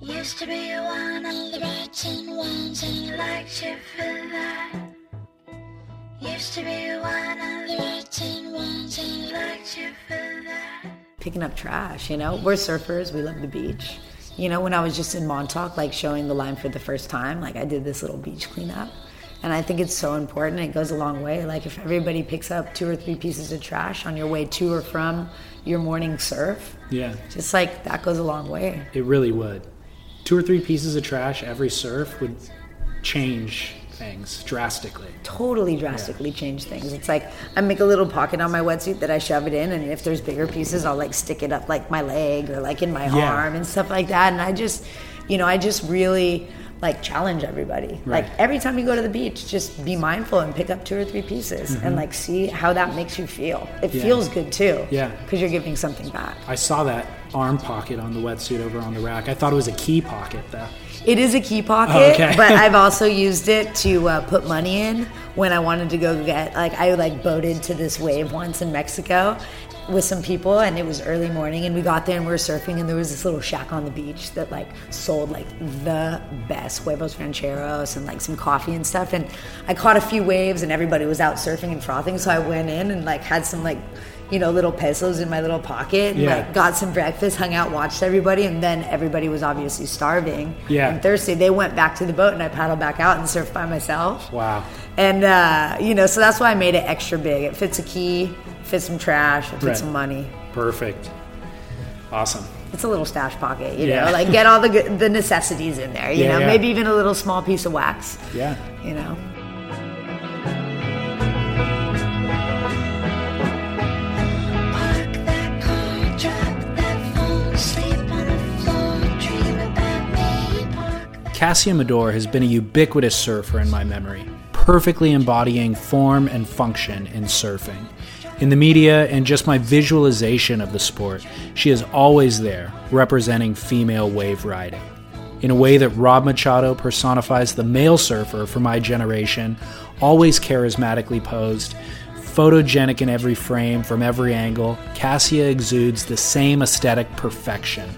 Used to be one of the rotten ones and liked you for that. Used to be one of the rotten ones and liked you for that. Picking up trash, you know? We're surfers, we love the beach. You know, when I was just in Montauk, like showing the line for the first time, like I did this little beach cleanup. And I think it's so important, it goes a long way. Like if everybody picks up 2 or 3 pieces of trash on your way to or from your morning surf, yeah, just like that goes a long way. It really would. 2 or 3 pieces of trash every surf would change things drastically. Totally drastically, yeah. Change things. It's like I make a little pocket on my wetsuit that I shove it in, and if there's bigger pieces, I'll like stick it up like my leg or like in my arm and stuff like that. And I just, you know, I just really like challenge everybody. Right. Like every time you go to the beach, just be mindful and pick up 2 or 3 pieces, mm-hmm. and like see how that makes you feel. It feels good too. Yeah. Because you're giving something back. I saw that arm pocket on the wetsuit over on the rack. I thought it was a key pocket though. It is a key pocket, but I've also used it to put money in when I wanted to go get, like I like boated to this wave once in Mexico with some people, and it was early morning, and we got there and we were surfing, and there was this little shack on the beach that like sold like the best huevos rancheros and like some coffee and stuff, and I caught a few waves and everybody was out surfing and frothing, so I went in and like had some like, you know, little pesos in my little pocket, and like got some breakfast, hung out, watched everybody, and then everybody was obviously starving and thirsty. They went back to the boat and I paddled back out and surfed by myself. Wow. And you know, so that's why I made it extra big. It fits a key, fits some trash, it fits some money. Perfect. Awesome. It's a little stash pocket, you know, like get all the necessities in there, you know, maybe even a little small piece of wax. Yeah. You know. Kassia Meador has been a ubiquitous surfer in my memory, perfectly embodying form and function in surfing. In the media and just my visualization of the sport, she is always there, representing female wave riding. In a way that Rob Machado personifies the male surfer for my generation, always charismatically posed, photogenic in every frame, from every angle, Kassia exudes the same aesthetic perfection.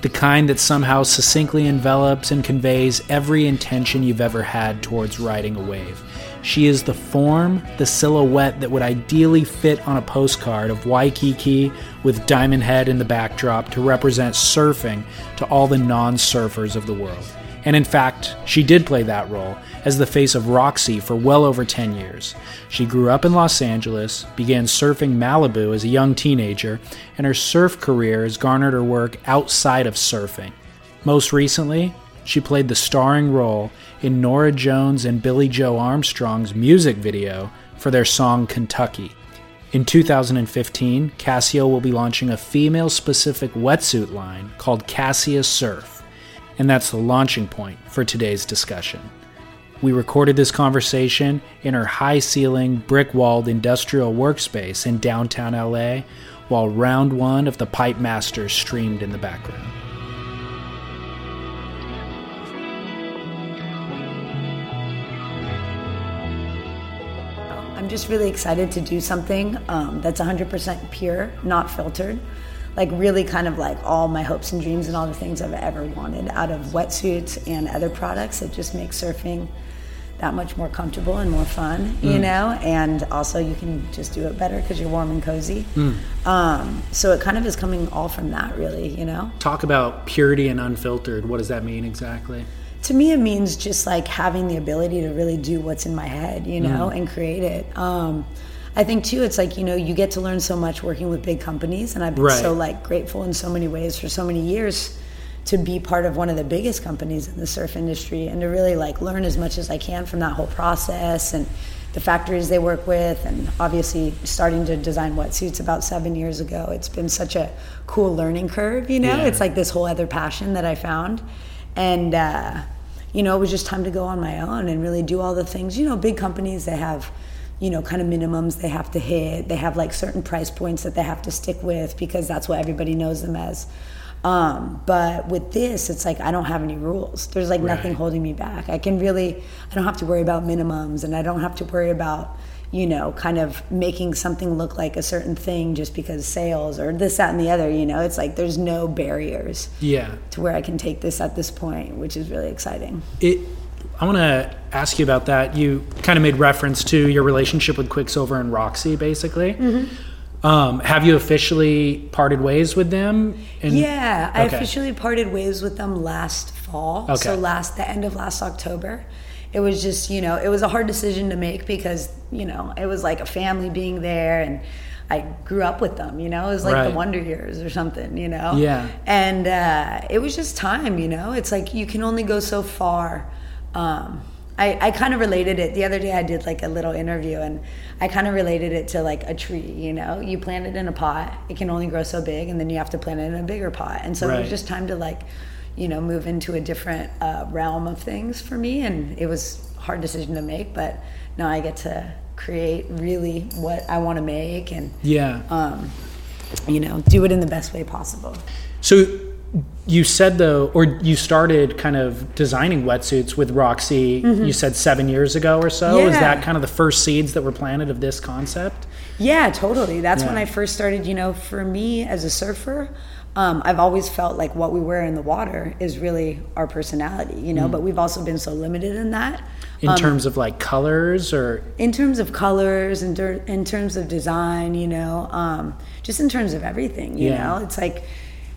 The kind that somehow succinctly envelops and conveys every intention you've ever had towards riding a wave. She is the form, the silhouette that would ideally fit on a postcard of Waikiki with Diamond Head in the backdrop to represent surfing to all the non-surfers of the world. And in fact, she did play that role as the face of Roxy for well over 10 years. She grew up in Los Angeles, began surfing Malibu as a young teenager, and her surf career has garnered her work outside of surfing. Most recently, she played the starring role in Nora Jones and Billy Joe Armstrong's music video for their song Kentucky. In 2015, Kassia will be launching a female-specific wetsuit line called Kassia Surf. And that's the launching point for today's discussion. We recorded this conversation in her high-ceiling, brick-walled industrial workspace in downtown LA, while round one of the Pipe Masters streamed in the background. I'm just really excited to do something that's 100% pure, not filtered. Like really kind of like all my hopes and dreams and all the things I've ever wanted out of wetsuits and other products. It just makes surfing that much more comfortable and more fun, you know, and also you can just do it better because you're warm and cozy. So it kind of is coming all from that, really, you know. Talk about purity and unfiltered. What does that mean exactly? To me, it means just like having the ability to really do what's in my head, you know, and create it. I think too, it's like, you know, you get to learn so much working with big companies, and I've been so like grateful in so many ways for so many years to be part of one of the biggest companies in the surf industry and to really like learn as much as I can from that whole process and the factories they work with, and obviously starting to design wetsuits about 7 years ago. It's been such a cool learning curve, you know. It's like this whole other passion that I found, and you know, it was just time to go on my own and really do all the things, you know, big companies, they have, you know, kind of minimums they have to hit, they have like certain price points that they have to stick with because that's what everybody knows them as. But with this, it's like I don't have any rules. There's like nothing holding me back. I don't have to worry about minimums, and I don't have to worry about, you know, kind of making something look like a certain thing just because sales or this, that, and the other, you know. It's like there's no barriers to where I can take this at this point, which is really exciting. I want to ask you about that. You kind of made reference to your relationship with Quicksilver and Roxy, basically. Have you officially parted ways with them? I officially parted ways with them last fall. So the end of last October. It was just, you know, it was a hard decision to make because, you know, it was like a family being there, and I grew up with them, you know. It was like the Wonder Years or something, you know. And it was just time, you know. It's like you can only go so far. I kind of related it. The other day I did like a little interview, and I kind of related it to like a tree, you know. You plant it in a pot, it can only grow so big, and then you have to plant it in a bigger pot. And so it was just time to like, you know, move into a different realm of things for me. And it was a hard decision to make, but now I get to create really what I want to make, and, you know, do it in the best way possible. So you said, though, or you started kind of designing wetsuits with Roxy, you said 7 years ago or so. Is that kind of the first seeds that were planted of this concept? Yeah, totally. That's when I first started, you know. For me as a surfer, I've always felt like what we wear in the water is really our personality, you know, but we've also been so limited in that. In terms of like colors or? In terms of colors, and in terms of design, you know, just in terms of everything, you know. It's like,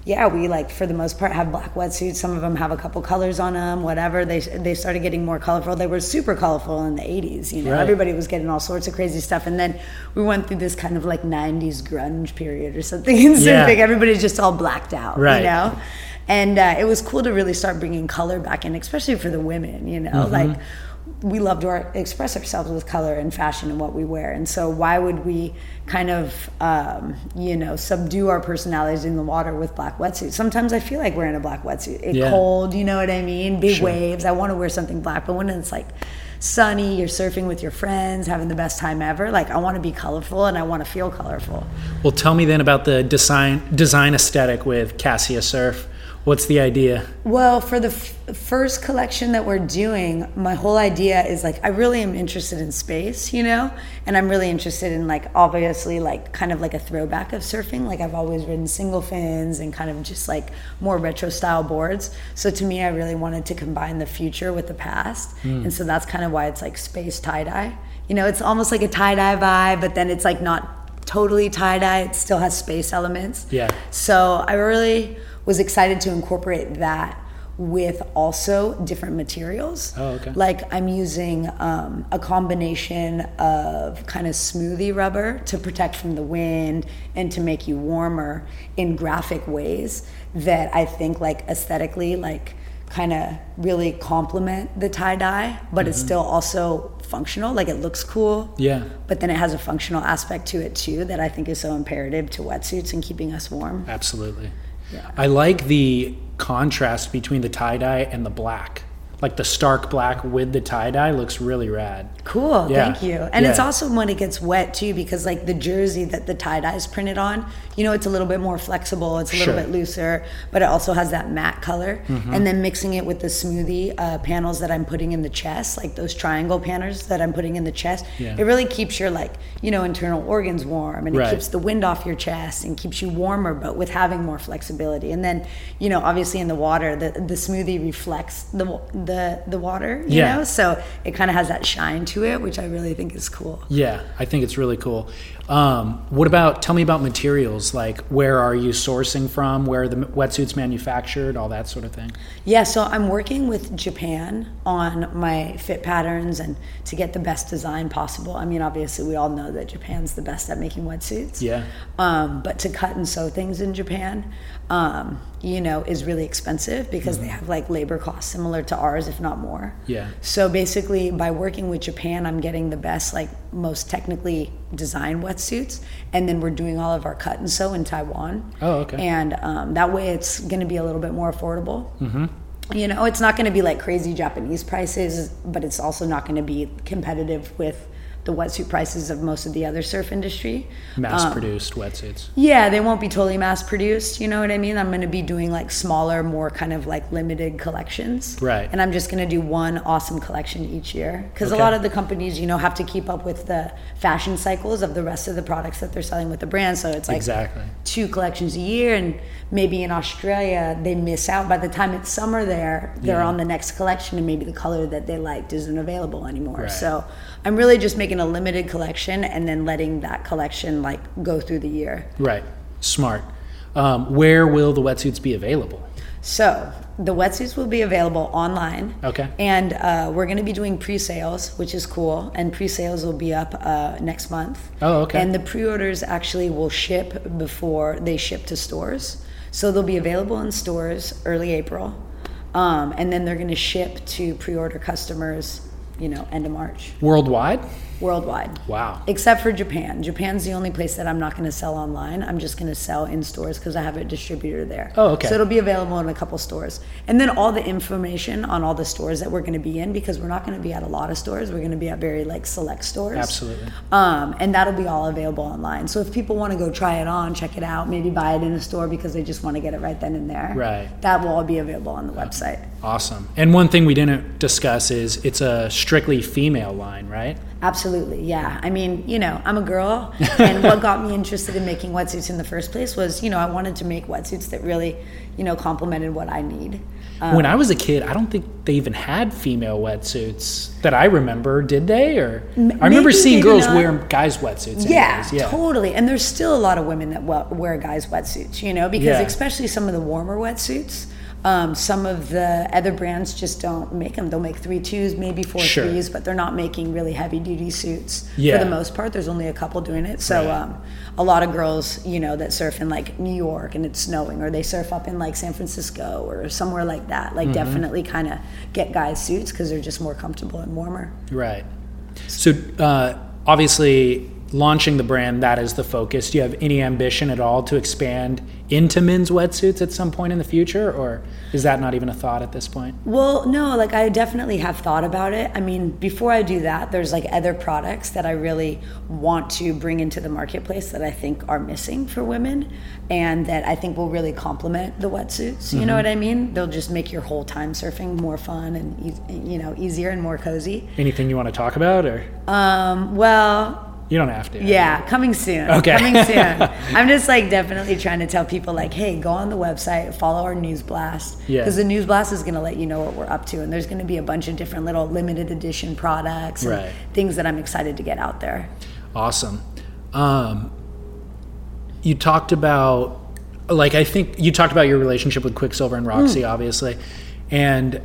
we like for the most part have black wetsuits. Some of them have a couple colors on them, whatever. They started getting more colorful. They were super colorful in the 80s, you know. Everybody was getting all sorts of crazy stuff. And then we went through this kind of like 90s grunge period or something. Everybody's just all blacked out, you know. And it was cool to really start bringing color back in, especially for the women, you know. Like we love to express ourselves with color and fashion and what we wear. And so why would we kind of, you know, subdue our personalities in the water with black wetsuits? Sometimes I feel like wearing a black wetsuit. It's cold, you know what I mean? Big waves. I want to wear something black. But when it's like sunny, you're surfing with your friends, having the best time ever, like I want to be colorful and I want to feel colorful. Well, tell me then about the design aesthetic with Kassia Surf. What's the idea? Well, for the first collection that we're doing, my whole idea is like I really am interested in space, you know, and I'm really interested in like obviously like kind of like a throwback of surfing. Like I've always ridden single fins and kind of just like more retro style boards. So to me, I really wanted to combine the future with the past. And so that's kind of why it's like space tie-dye. You know, it's almost like a tie-dye vibe, but then it's like not totally tie-dye. It still has space elements. So I really was excited to incorporate that with also different materials. Like I'm using a combination of kind of smoothie rubber to protect from the wind and to make you warmer in graphic ways that I think like aesthetically like kind of really complement the tie-dye, but it's still also functional. Like it looks cool, but then it has a functional aspect to it too that I think is so imperative to wetsuits and keeping us warm. Absolutely. Yeah. I like the contrast between the tie-dye and the black. Like the stark black with the tie-dye looks really rad. Cool, thank you. And it's also when it gets wet too, because like the jersey that the tie-dye is printed on, you know, it's a little bit more flexible, it's a little bit looser, but it also has that matte color. And then mixing it with the smoothie panels that I'm putting in the chest, like those triangle panels that I'm putting in the chest, it really keeps your like, you know, internal organs warm, and it keeps the wind off your chest and keeps you warmer, but with having more flexibility. And then, you know, obviously in the water, the smoothie reflects the the water, you know? So it kind of has that shine to it, which I really think is cool. Yeah, I think it's really cool. Tell me about materials, like where are you sourcing from, where are the wetsuits manufactured, all that sort of thing? Yeah, so I'm working with Japan on my fit patterns and to get the best design possible. I mean, obviously we all know that Japan's the best at making wetsuits. Yeah. But to cut and sew things in Japan, is really expensive because they have like labor costs similar to ours, if not more. Yeah. So basically by working with Japan, I'm getting the best, like most technically designed wetsuits, and then we're doing all of our cut and sew in Taiwan. Oh, okay. And that way it's going to be a little bit more affordable. Mm-hmm. You know, it's not going to be like crazy Japanese prices, but it's also not going to be competitive with the wetsuit prices of most of the other surf industry. Mass-produced wetsuits. Yeah, they won't be totally mass-produced, you know what I mean? I'm going to be doing like smaller, more kind of like limited collections. Right. And I'm just going to do one awesome collection each year. Because a lot of the companies, you know, have to keep up with the fashion cycles of the rest of the products that they're selling with the brand. So it's like two collections a year, and maybe in Australia they miss out. By the time it's summer there, they're on the next collection, and maybe the color that they liked isn't available anymore. Right. So I'm really just making a limited collection and then letting that collection like go through the year. Right. Smart. Where will the wetsuits be available? So the wetsuits will be available online. Okay. And we're going to be doing pre-sales, which is cool. And pre-sales will be up next month. Oh, okay. And the pre-orders actually will ship before they ship to stores. So they'll be available in stores early April. And then they're going to ship to pre-order customers, you know, end of March. Worldwide? Worldwide. Wow. Except for Japan. Japan's the only place that I'm not going to sell online. I'm just going to sell in stores because I have a distributor there. Oh, okay. So it'll be available in a couple stores. And then all the information on all the stores that we're going to be in, because we're not going to be at a lot of stores. We're going to be at very like select stores. Absolutely. And that'll be all available online. So if people want to go try it on, check it out, maybe buy it in a store because they just want to get it right then and there. Right. That will all be available on the website. Awesome. And one thing we didn't discuss is it's a strictly female line, right? Absolutely, yeah. I mean, you know, I'm a girl, and what got me interested in making wetsuits in the first place was, you know, I wanted to make wetsuits that really, you know, complemented what I need. When I was a kid, I don't think they even had female wetsuits that I remember, did they? Or I remember seeing girls wear guys' wetsuits. Yeah, totally. And there's still a lot of women that wear guys' wetsuits, you know, because especially some of the warmer wetsuits. Some of the other brands just don't make them. They'll make 3-2s, maybe 4-3s, but they're not making really heavy-duty suits for the most part. There's only a couple doing it. So a lot of girls, you know, that surf in, like, New York and it's snowing, or they surf up in, like, San Francisco or somewhere like that, like, definitely kind of get guys' suits because they're just more comfortable and warmer. Right. So, obviously, launching the brand, that is the focus. Do you have any ambition at all to expand into men's wetsuits at some point in the future, or is that not even a thought at this point? Well, no, like I definitely have thought about it. I mean, before I do that, there's like other products that I really want to bring into the marketplace that I think are missing for women and that I think will really complement the wetsuits. You know what I mean? They'll just make your whole time surfing more fun and, you know, easier and more cozy. Anything you want to talk about, or? Well, you don't have to. Yeah, coming soon. Okay. Coming soon. I'm just like definitely trying to tell people like, hey, go on the website, follow our news blast. Because the news blast is going to let you know what we're up to. And there's going to be a bunch of different little limited edition products and things that I'm excited to get out there. Awesome. You talked about, like, I think you talked about your relationship with Quicksilver and Roxy, obviously. And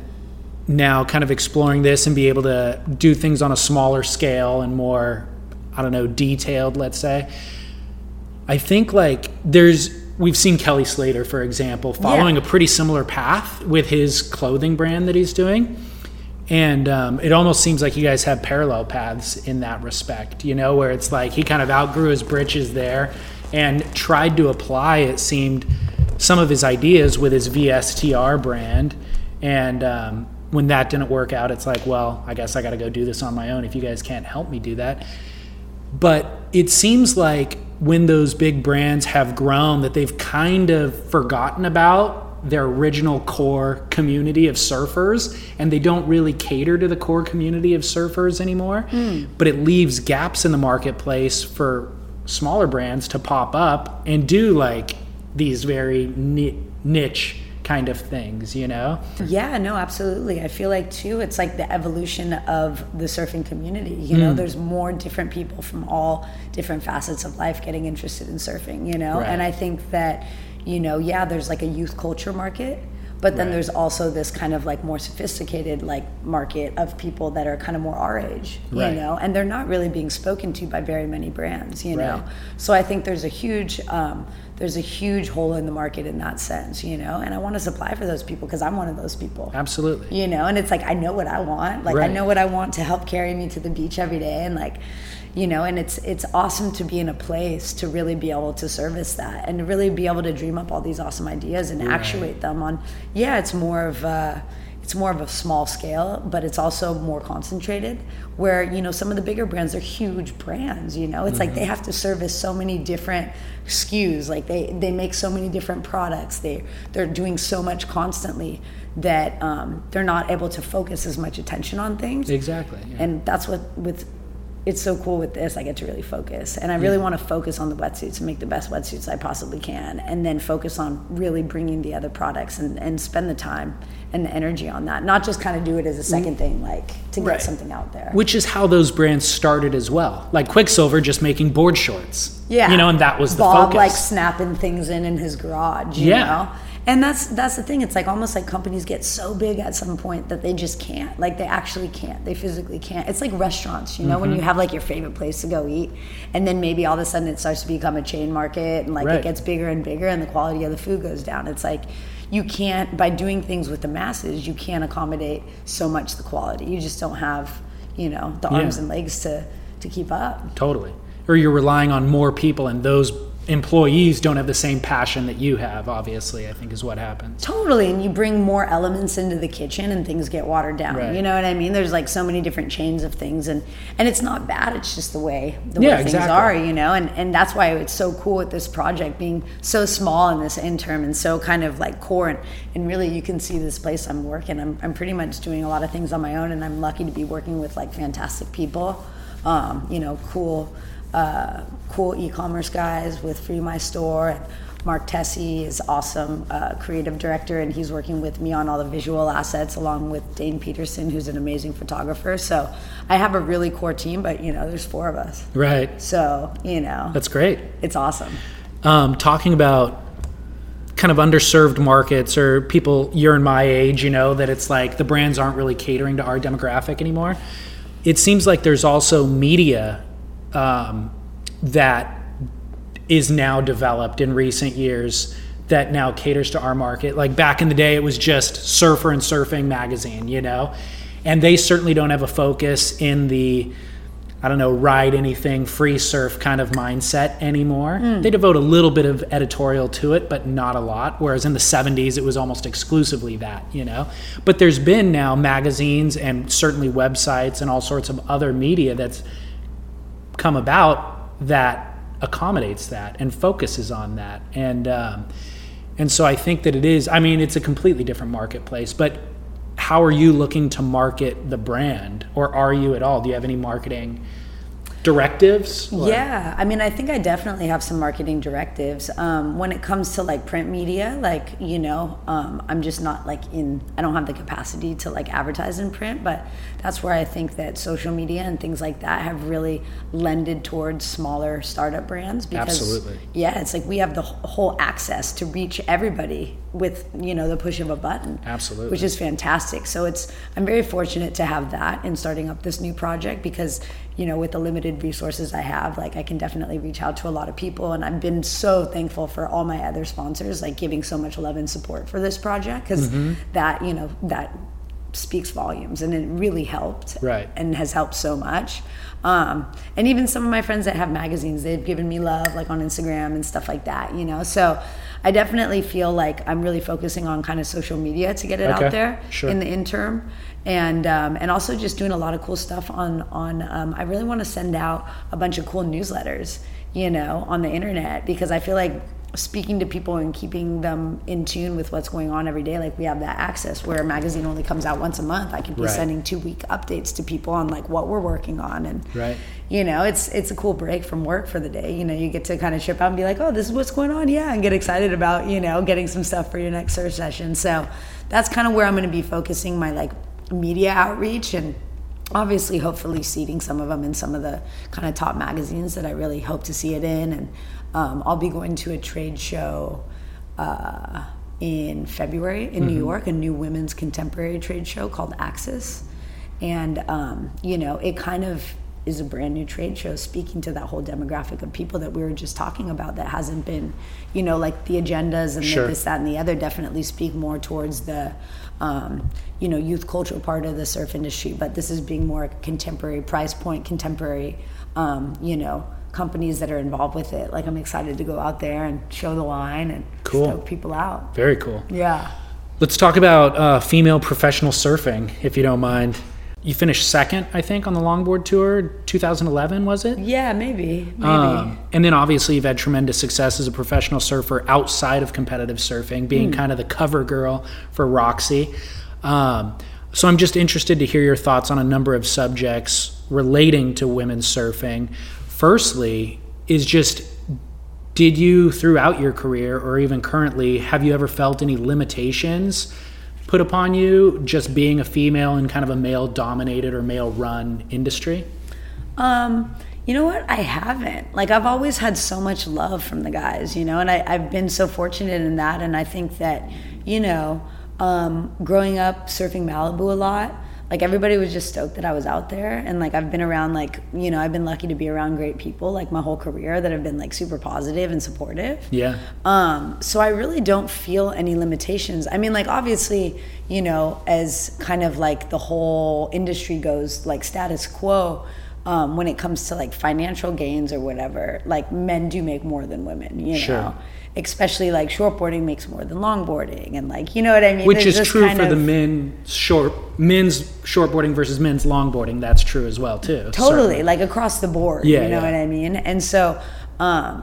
now kind of exploring this and be able to do things on a smaller scale and more, I don't know, detailed, let's say. I think like we've seen Kelly Slater, for example, following a pretty similar path with his clothing brand that he's doing. And it almost seems like you guys have parallel paths in that respect, you know, where it's like he kind of outgrew his britches there and tried to apply, it seemed, some of his ideas with his VSTR brand. And when that didn't work out, it's like, well, I guess I got to go do this on my own if you guys can't help me do that. But it seems like when those big brands have grown that they've kind of forgotten about their original core community of surfers, and they don't really cater to the core community of surfers anymore. But it leaves gaps in the marketplace for smaller brands to pop up and do like these very niche kind of things, you know? Yeah, no, absolutely. I feel like, too, it's like the evolution of the surfing community. You know, there's more different people from all different facets of life getting interested in surfing, you know? Right. And I think that, you know, yeah, there's like a youth culture market, but then there's also this kind of like more sophisticated like market of people that are kind of more our age, you know, and they're not really being spoken to by very many brands, you know. So I think there's a huge hole in the market in that sense, you know, and I want to supply for those people because I'm one of those people. Absolutely. You know, and it's like, I know what I want. Like, I know what I want to help carry me to the beach every day. And like, you know, and it's awesome to be in a place to really be able to service that and to really be able to dream up all these awesome ideas and actuate them on, it's more of a small scale, but it's also more concentrated where, you know, some of the bigger brands are huge brands, you know, it's like they have to service so many different SKUs, like they make so many different products, they're doing so much constantly that they're not able to focus as much attention on things. Exactly. Yeah. And that's what it's so cool with this, I get to really focus. And I really want to focus on the wetsuits and make the best wetsuits I possibly can, and then focus on really bringing the other products and spend the time and the energy on that. Not just kind of do it as a second thing, like to get something out there. Which is how those brands started as well. Like Quicksilver just making board shorts. Yeah. You know, and that was Bob, the focus. Bob like snapping things in his garage, you know? And that's the thing. It's like almost like companies get so big at some point that they just can't. Like they actually can't. They physically can't. It's like restaurants, you know, when you have like your favorite place to go eat, and then maybe all of a sudden it starts to become a chain market, and like it gets bigger and bigger, and the quality of the food goes down. It's like you can't, by doing things with the masses, you can't accommodate so much the quality. You just don't have, you know, the arms and legs to keep up. Totally. Or you're relying on more people, and those employees don't have the same passion that you have, obviously, I think is what happens. Totally. And you bring more elements into the kitchen and things get watered down. Right. You know what I mean? There's like so many different chains of things, and it's not bad, it's just the way things are, you know, and that's why it's so cool with this project being so small in this interim and so kind of like core, and really you can see this place I'm working. I'm pretty much doing a lot of things on my own, and I'm lucky to be working with like fantastic people, you know, cool e-commerce guys with Free My Store, and Mark Tessie is awesome creative director, and he's working with me on all the visual assets along with Dane Peterson, who's an amazing photographer. So I have a really core team, but you know, there's four of us. Right. So, you know. That's great. It's awesome. Talking about kind of underserved markets or people you're in my age, you know, that it's like the brands aren't really catering to our demographic anymore. It seems like there's also media that is now developed in recent years that now caters to our market. Like back in the day, it was just Surfer and Surfing magazine, you know, and they certainly don't have a focus in the, I don't know, ride anything, free surf kind of mindset anymore. They devote a little bit of editorial to it, but not a lot. Whereas in the 70s, it was almost exclusively that, you know. But there's been now magazines and certainly websites and all sorts of other media that's come about that accommodates that and focuses on that, and so I think that it is, I mean, it's a completely different marketplace. But how are you looking to market the brand, or are you at all? Do you have any marketing directives? Or? Yeah, I mean, I think I definitely have some marketing directives. When it comes to like print media, like, you know, I'm just not like I don't have the capacity to like advertise in print, but that's where I think that social media and things like that have really lended towards smaller startup brands. Because, absolutely. Yeah, it's like we have the whole access to reach everybody with, you know, the push of a button. Absolutely. Which is fantastic. So I'm very fortunate to have that in starting up this new project, because, you know, with the limited resources I have, like I can definitely reach out to a lot of people, and I've been so thankful for all my other sponsors, like giving so much love and support for this project, because that, you know, that speaks volumes, and it really helped, right, and has helped so much. And even some of my friends that have magazines, they've given me love, like on Instagram and stuff like that, you know. So I definitely feel like I'm really focusing on kind of social media to get it out there in the interim, and also just doing a lot of cool stuff on I really want to send out a bunch of cool newsletters, you know, on the internet, because I feel like speaking to people and keeping them in tune with what's going on every day. Like, we have that access where a magazine only comes out once a month. I could be sending 2-week updates to people on like what we're working on. And, you know, it's a cool break from work for the day. You know, you get to kind of trip out and be like, oh, this is what's going on. Yeah. And get excited about, you know, getting some stuff for your next search session. So that's kind of where I'm going to be focusing my like media outreach, and obviously hopefully seeding some of them in some of the kind of top magazines that I really hope to see it in. And I'll be going to a trade show in February in New York, a new women's contemporary trade show called Axis. And, you know, it kind of is a brand new trade show speaking to that whole demographic of people that we were just talking about that hasn't been, you know, like the agendas and the this, that, and the other definitely speak more towards the, you know, youth culture part of the surf industry. But this is being more contemporary price point, contemporary, you know, companies that are involved with it. Like, I'm excited to go out there and show the line and stoke people out. Very cool. Yeah. Let's talk about female professional surfing, if you don't mind. You finished second, I think, on the longboard tour, 2011, was it? Yeah, maybe. And then obviously you've had tremendous success as a professional surfer outside of competitive surfing, being kind of the cover girl for Roxy. So I'm just interested to hear your thoughts on a number of subjects relating to women's surfing. Firstly, is just, did you throughout your career or even currently, have you ever felt any limitations put upon you just being a female in kind of a male-dominated or male-run industry? You know what? I haven't. Like, I've always had so much love from the guys, you know, and I've been so fortunate in that. And I think that, you know, growing up surfing Malibu a lot, like, everybody was just stoked that I was out there. And like, I've been around, like, you know, I've been lucky to be around great people like my whole career that have been like super positive and supportive. Yeah. So I really don't feel any limitations. I mean, like, obviously, you know, as kind of like the whole industry goes, like, status quo, when it comes to like financial gains or whatever, like, men do make more than women, you know. Especially like shortboarding makes more than longboarding, and like, you know what I mean? Which is true for the men's shortboarding versus men's longboarding. That's true as well too. Totally, like across the board, you know what I mean? And so,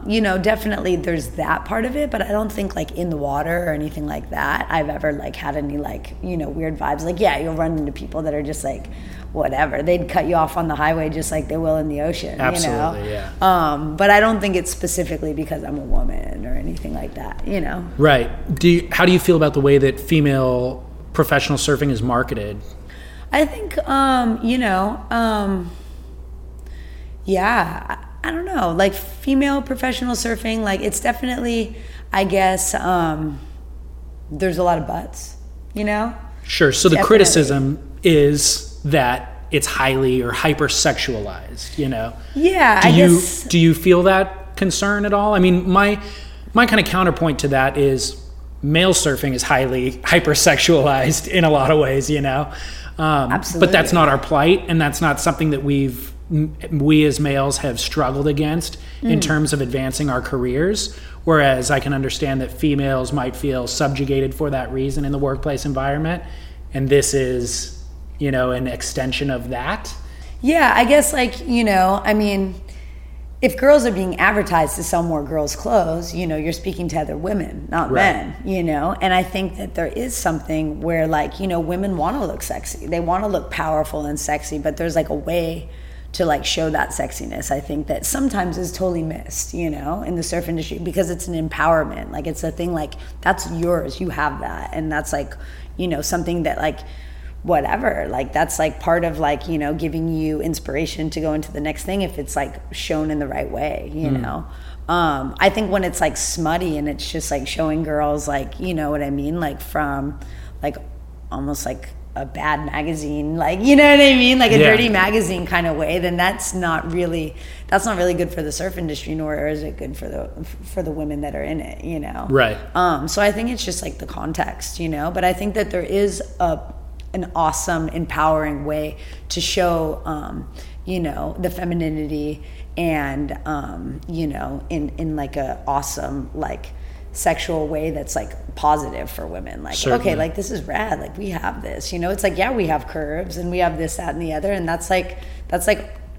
you know, definitely there's that part of it, but I don't think like in the water or anything like that, I've ever like had any like, you know, weird vibes. Like, yeah, you'll run into people that are just like, whatever, they'd cut you off on the highway just like they will in the ocean. Absolutely, you know? But I don't think it's specifically because I'm a woman or anything like that, you know. Right. How do you feel about the way that female professional surfing is marketed? I think, you know, yeah, I don't know. Like, female professional surfing, like, it's definitely, I guess, there's a lot of butts, you know. Sure. So the criticism is that it's highly or hypersexualized, you know? Yeah, I guess. Do you feel that concern at all? I mean, my kind of counterpoint to that is male surfing is highly hypersexualized in a lot of ways, you know? Absolutely. But that's not our plight, and that's not something that we as males have struggled against in terms of advancing our careers. Whereas I can understand that females might feel subjugated for that reason in the workplace environment. And this is, you know, an extension of that? Yeah, I guess, like, you know, I mean, if girls are being advertised to sell more girls' clothes, you know, you're speaking to other women, not men, you know? And I think that there is something where, like, you know, women want to look sexy. They want to look powerful and sexy, but there's, like, a way to, like, show that sexiness, I think, that sometimes is totally missed, you know, in the surf industry, because it's an empowerment. Like, it's a thing, like, that's yours. You have that. And that's, like, you know, something that, like, whatever, like, that's like part of, like, you know, giving you inspiration to go into the next thing if it's like shown in the right way, you know. I think when it's like smutty and it's just like showing girls, like, you know what I mean, like, from like almost like a bad magazine, like, you know what I mean, like a dirty magazine kind of way, then that's not really good for the surf industry, nor is it good for the women that are in it, you know. So I think it's just like the context, you know. But I think that there is an awesome, empowering way to show, you know, the femininity and, you know, in like a awesome, like, sexual way that's like positive for women. Like, okay, like, this is rad. Like, we have this, you know, it's like, yeah, we have curves and we have this, that, and the other. And that's like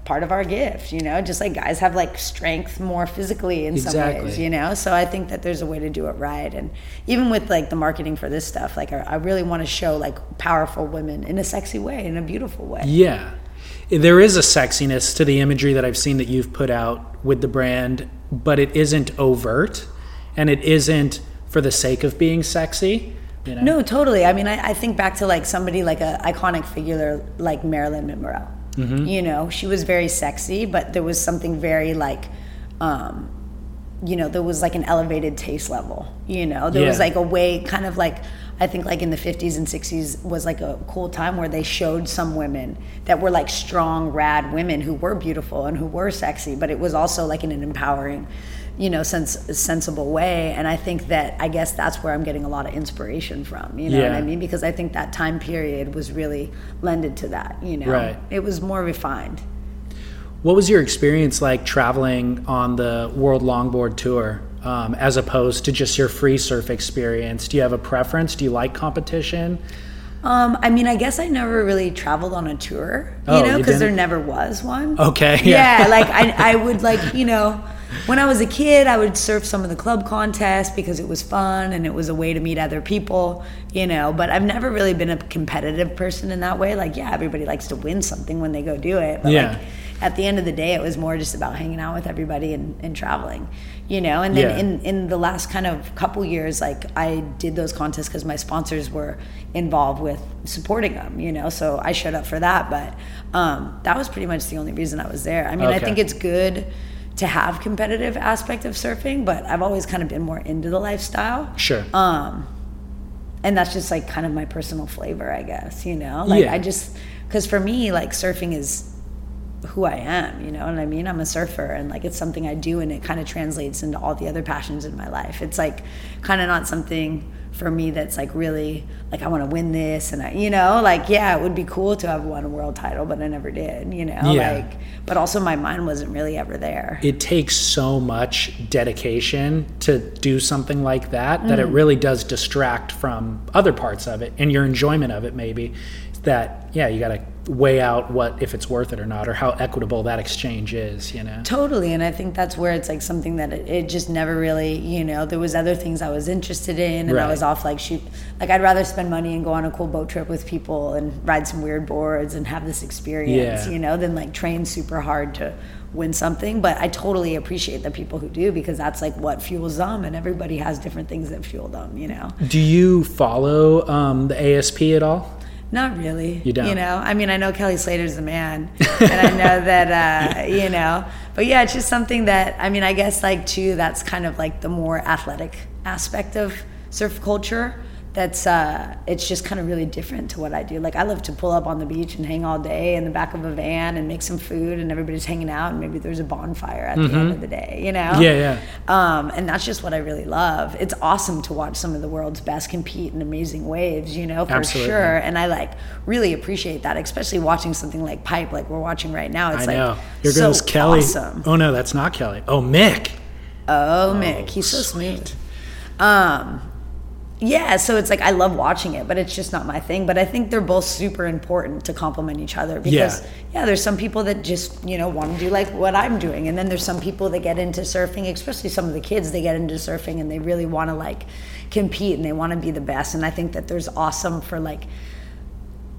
part of our gift, you know, just like guys have like strength more physically in some ways, you know. So I think that there's a way to do it right. And even with like the marketing for this stuff, like I really want to show like powerful women in a sexy way, in a beautiful way. Yeah. There is a sexiness to the imagery that I've seen that you've put out with the brand, but it isn't overt and it isn't for the sake of being sexy. You know? No, totally. I mean, I think back to like somebody like a iconic figure like Marilyn Monroe. Mm-hmm. You know, she was very sexy, but there was something very like, you know, there was like an elevated taste level, you know, there was like a way kind of like, I think like in the 50s and 60s was like a cool time where they showed some women that were like strong, rad women who were beautiful and who were sexy, but it was also like in an empowering, you know, sensible way. And I think that, I guess that's where I'm getting a lot of inspiration from, you know what I mean? Because I think that time period was really lended to that, you know, it was more refined. What was your experience like traveling on the World Longboard Tour as opposed to just your free surf experience? Do you have a preference? Do you like competition? I mean, I guess I never really traveled on a tour, you know, because there never was one. Okay. Yeah, like I would like, you know, when I was a kid, I would surf some of the club contests because it was fun and it was a way to meet other people, you know, but I've never really been a competitive person in that way. Like, yeah, everybody likes to win something when they go do it. But like at the end of the day, it was more just about hanging out with everybody and traveling, you know, and then in the last kind of couple years, like I did those contests because my sponsors were involved with supporting them, you know, so I showed up for that. But that was pretty much the only reason I was there. I mean, I think it's good to have competitive aspect of surfing, but I've always kind of been more into the lifestyle. Sure. And that's just like kind of my personal flavor, I guess, you know? Like I just, cause for me, like surfing is who I am, you know what I mean? I'm a surfer and like, it's something I do and it kind of translates into all the other passions in my life. It's like kind of not something for me that's like really like, I want to win this and I, you know, like, yeah, it would be cool to have won a world title, but I never did, you know, like, but also my mind wasn't really ever there. It takes so much dedication to do something like that, that it really does distract from other parts of it and your enjoyment of it maybe that, yeah, you got to weigh out what, if it's worth it or not, or how equitable that exchange is, you know? Totally. And I think that's where it's like something that it just never really, you know, there was other things I was interested in and I was off like shoot, like I'd rather spend money and go on a cool boat trip with people and ride some weird boards and have this experience, you know, than like train super hard to win something. But I totally appreciate the people who do because that's like what fuels them and everybody has different things that fuel them, you know? Do you follow the ASP at all? Not really. You don't? You know, I mean, I know Kelly Slater's the man, and I know that, you know, but yeah, it's just something that, I mean, I guess like too, that's kind of like the more athletic aspect of surf culture. That's, it's just kind of really different to what I do. Like I love to pull up on the beach and hang all day in the back of a van and make some food and everybody's hanging out and maybe there's a bonfire at the end of the day, you know? Yeah, yeah. And that's just what I really love. It's awesome to watch some of the world's best compete in amazing waves, you know, for sure. And I like really appreciate that, especially watching something like Pipe, like we're watching right now. It's I know. Your girl's so Kelly. Awesome. Oh no, that's not Kelly. Oh, Mick. Oh, Mick. He's so sweet. Yeah, so it's like I love watching it, but it's just not my thing. But I think they're both super important to complement each other because, there's some people that just, you know, want to do like what I'm doing. And then there's some people that get into surfing, especially some of the kids, they get into surfing and they really want to like compete and they want to be the best. And I think that there's awesome for like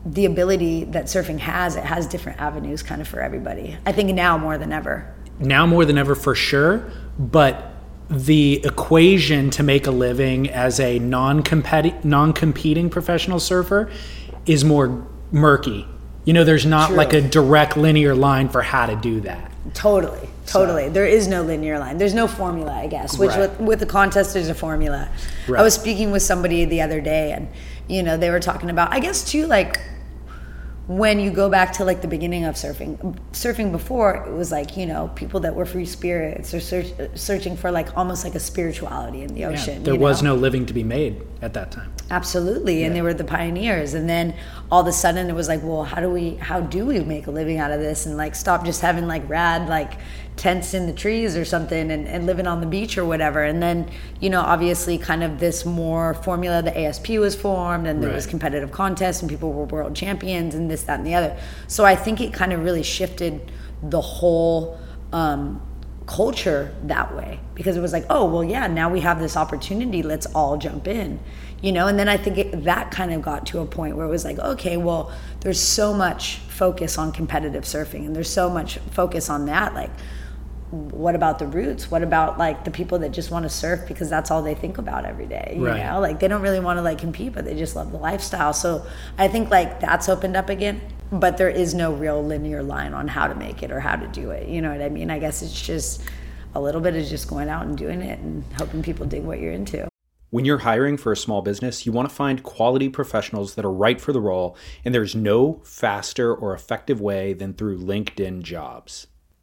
the ability that surfing has. It has different avenues kind of for everybody. I think now more than ever. Now more than ever for sure, but the equation to make a living as a non-competing professional surfer is more murky. You know, there's not like a direct linear line for how to do that. Totally, totally. So. There is no linear line. There's no formula, I guess, which with the contest, there's a formula. Right. I was speaking with somebody the other day and, you know, they were talking about, I guess too, like, when you go back to like the beginning of surfing before, it was like, you know, people that were free spirits or searching for like almost like a spirituality in the ocean. There was no living to be made at that time. Absolutely. And they were the pioneers. And then all of a sudden it was like, well, how do we make a living out of this and like stop just having like rad like tents in the trees or something and living on the beach or whatever. And then, you know, obviously kind of this more formula, the ASP was formed and there was competitive contests and people were world champions and this, that, and the other. So I think it kind of really shifted the whole culture that way, because it was like, oh, well, yeah, now we have this opportunity. Let's all jump in, you know? And then I think that kind of got to a point where it was like, okay, well, there's so much focus on competitive surfing and there's so much focus on that. Like, what about the roots? What about like the people that just want to surf because that's all they think about every day, you right. know? Like, they don't really want to like compete, but they just love the lifestyle. So I think like that's opened up again, but there is no real linear line on how to make it or how to do it. You know what I mean? I guess it's just a little bit of just going out and doing it and helping people dig what you're into. When you're hiring for a small business, you want to find quality professionals that are right for the role, and there's no faster or effective way than through LinkedIn Jobs.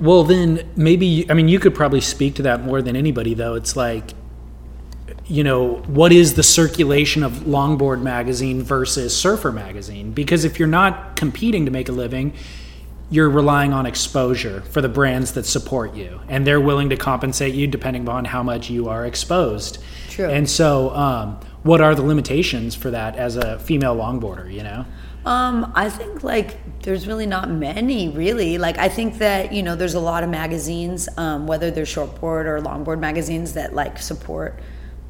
Well, then maybe, I mean, you could probably speak to that more than anybody, though. It's like, you know, what is the circulation of Longboard magazine versus Surfer magazine? Because if you're not competing to make a living, you're relying on exposure for the brands that support you. And they're willing to compensate you depending upon how much you are exposed. True. And so what are the limitations for that as a female longboarder, you know? I think like there's really not many really. Like I think that, you know, there's a lot of magazines, whether they're shortboard or longboard magazines that like support,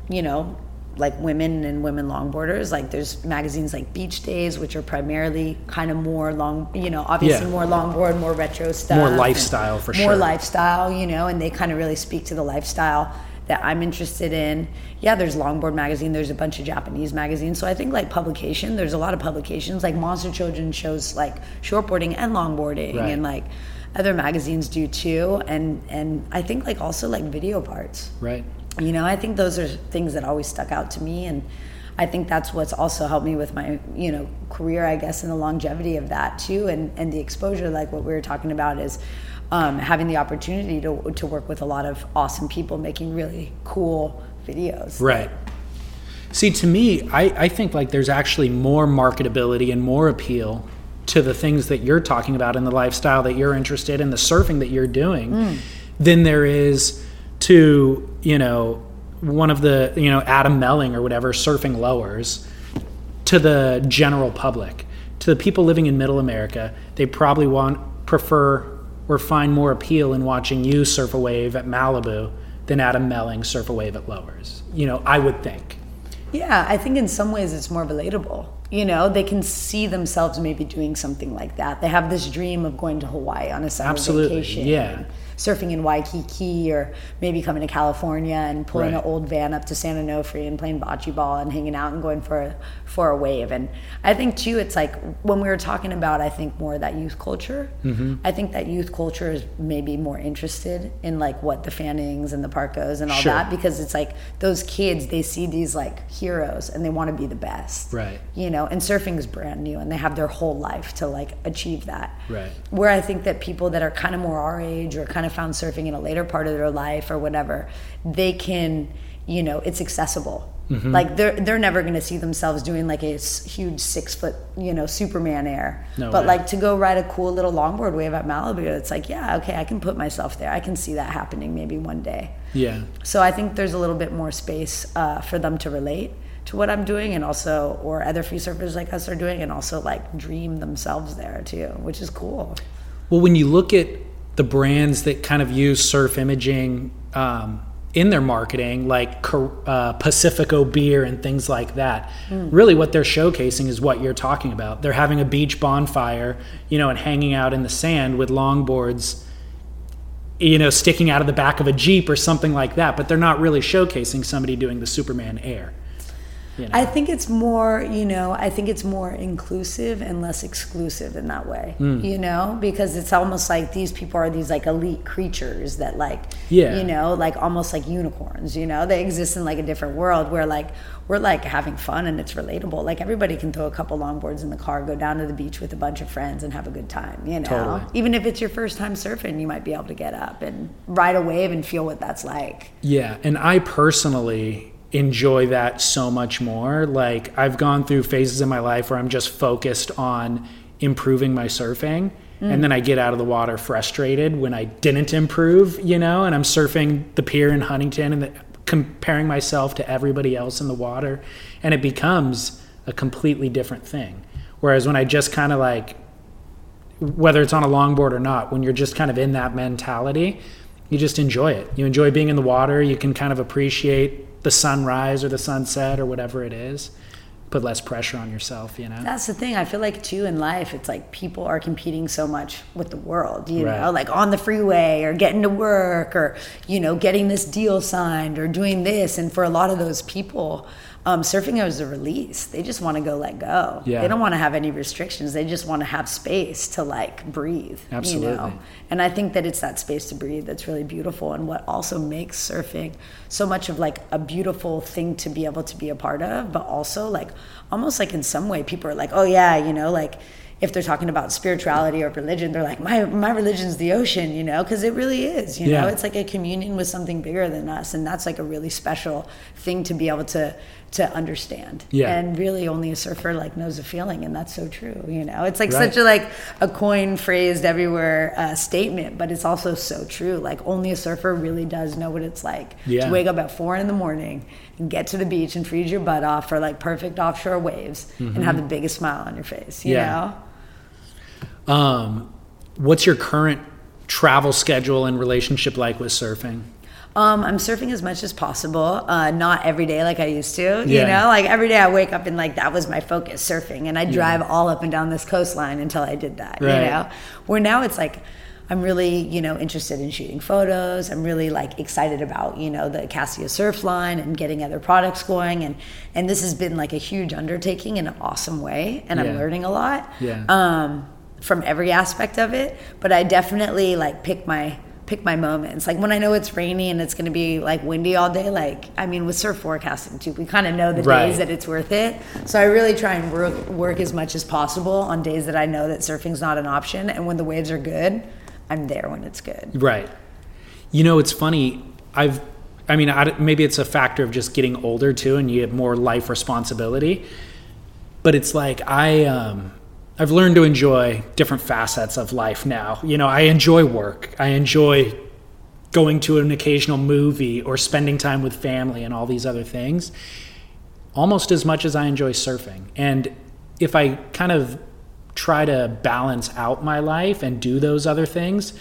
you know, like women and women longboarders. Like there's magazines like Beach Days, which are primarily kind of more long, you know, obviously more longboard, more retro stuff. More lifestyle for sure. More lifestyle, you know, and they kind of really speak to the lifestyle that I'm interested in. Yeah, there's Longboard magazine, there's a bunch of Japanese magazines. So I think like publication, there's a lot of publications, like Monster Children shows like shortboarding and longboarding, right. And like other magazines do too. And I think like also like video parts. Right. You know, I think those are things that always stuck out to me. And I think that's what's also helped me with my, you know, career, I guess, and the longevity of that too. And the exposure, like what we were talking about is, having the opportunity to work with a lot of awesome people making really cool videos. Right. See, to me, I think like there's actually more marketability and more appeal to the things that you're talking about and the lifestyle that you're interested in, the surfing that you're doing, than there is to, you know, one of the, you know, Adam Melling or whatever, surfing lowers to the general public. To the people living in Middle America, they probably prefer or find more appeal in watching you surf a wave at Malibu than Adam Melling surf a wave at Lowers. You know, I would think. Yeah, I think in some ways it's more relatable. You know, they can see themselves maybe doing something like that. They have this dream of going to Hawaii on a summer vacation. Absolutely, yeah. surfing in Waikiki, or maybe coming to California and pulling an old van up to San Onofre and playing bocce ball and hanging out and going for a wave. And I think too, it's like when we were talking about, I think more that youth culture, mm-hmm. I think that youth culture is maybe more interested in like what the Fannings and the Parkos and all sure. that, because it's like those kids, they see these like heroes and they want to be the best, right? You know, and surfing is brand new and they have their whole life to like achieve that, right? Where I think that people that are kind of more our age or kind of found surfing in a later part of their life or whatever, they can, you know, it's accessible. Mm-hmm. Like they're never going to see themselves doing like a huge 6-foot, you know, Superman air. No but way. Like to go ride a cool little longboard wave at Malibu, it's like, yeah, okay, I can put myself there. I can see that happening maybe one day. Yeah. So I think there's a little bit more space for them to relate to what I'm doing, and also, or other free surfers like us are doing, and also like dream themselves there too, which is cool. Well, when you look at the brands that kind of use surf imaging, in their marketing, like Pacifico beer and things like that, really what they're showcasing is what you're talking about. They're having a beach bonfire, you know, and hanging out in the sand with longboards, you know, sticking out of the back of a Jeep or something like that, but they're not really showcasing somebody doing the Superman air. You know? I think it's more, you know, I think it's more inclusive and less exclusive in that way, you know, because it's almost like these people are these like elite creatures that like, you know, like almost like unicorns, you know, they exist in like a different world where like we're like having fun and it's relatable. Like everybody can throw a couple longboards in the car, go down to the beach with a bunch of friends and have a good time, you know, totally. Even if it's your first time surfing, you might be able to get up and ride a wave and feel what that's like. Yeah. And I personally enjoy that so much more. Like I've gone through phases in my life where I'm just focused on improving my surfing, and then I get out of the water frustrated when I didn't improve, you know, and I'm surfing the pier in Huntington and comparing myself to everybody else in the water, and it becomes a completely different thing. Whereas when I just kind of like, whether it's on a longboard or not, when you're just kind of in that mentality, you just enjoy it. You enjoy being in the water. You can kind of appreciate the sunrise or the sunset or whatever it is, put less pressure on yourself, you know? That's the thing. I feel like too in life, it's like people are competing so much with the world, you right. know, like on the freeway or getting to work or, you know, getting this deal signed or doing this. And for a lot of those people, surfing is a release. They just want to go let go. Yeah. They don't want to have any restrictions. They just want to have space to like breathe. Absolutely. You know? And I think that it's that space to breathe that's really beautiful, and what also makes surfing so much of like a beautiful thing to be able to be a part of, but also like almost like in some way people are like, oh yeah, you know, like if they're talking about spirituality or religion, they're like, my religion's the ocean, you know, because it really is, you yeah. know, it's like a communion with something bigger than us. And that's like a really special thing to be able to understand. Yeah. And really only a surfer like knows the feeling. And that's so true. You know, it's like right. such a like a coin phrased everywhere statement, but it's also so true. Like only a surfer really does know what it's like yeah. to wake up at 4 a.m. and get to the beach and freeze your butt off for like perfect offshore waves mm-hmm. and have the biggest smile on your face, you yeah. know? What's your current travel schedule and relationship like with surfing? I'm surfing as much as possible, not every day like I used to, you yeah. know, like every day I wake up and like that was my focus, surfing, and I drive yeah. all up and down this coastline until I did that, right. you know, where now it's like I'm really, you know, interested in shooting photos. I'm really like excited about, you know, the Kassia surf line and getting other products going. And this has been like a huge undertaking in an awesome way, and yeah. I'm learning a lot yeah. From every aspect of it, but I definitely like pick my moments. Like when I know it's rainy and it's going to be like windy all day, like, I mean, with surf forecasting too, we kind of know the right. days that it's worth it. So I really try and work as much as possible on days that I know that surfing's not an option. And when the waves are good, I'm there when it's good. Right. You know, it's funny. Maybe it's a factor of just getting older too, and you have more life responsibility, but it's like, I've learned to enjoy different facets of life now. You know, I enjoy work. I enjoy going to an occasional movie or spending time with family and all these other things almost as much as I enjoy surfing. And if I kind of try to balance out my life and do those other things,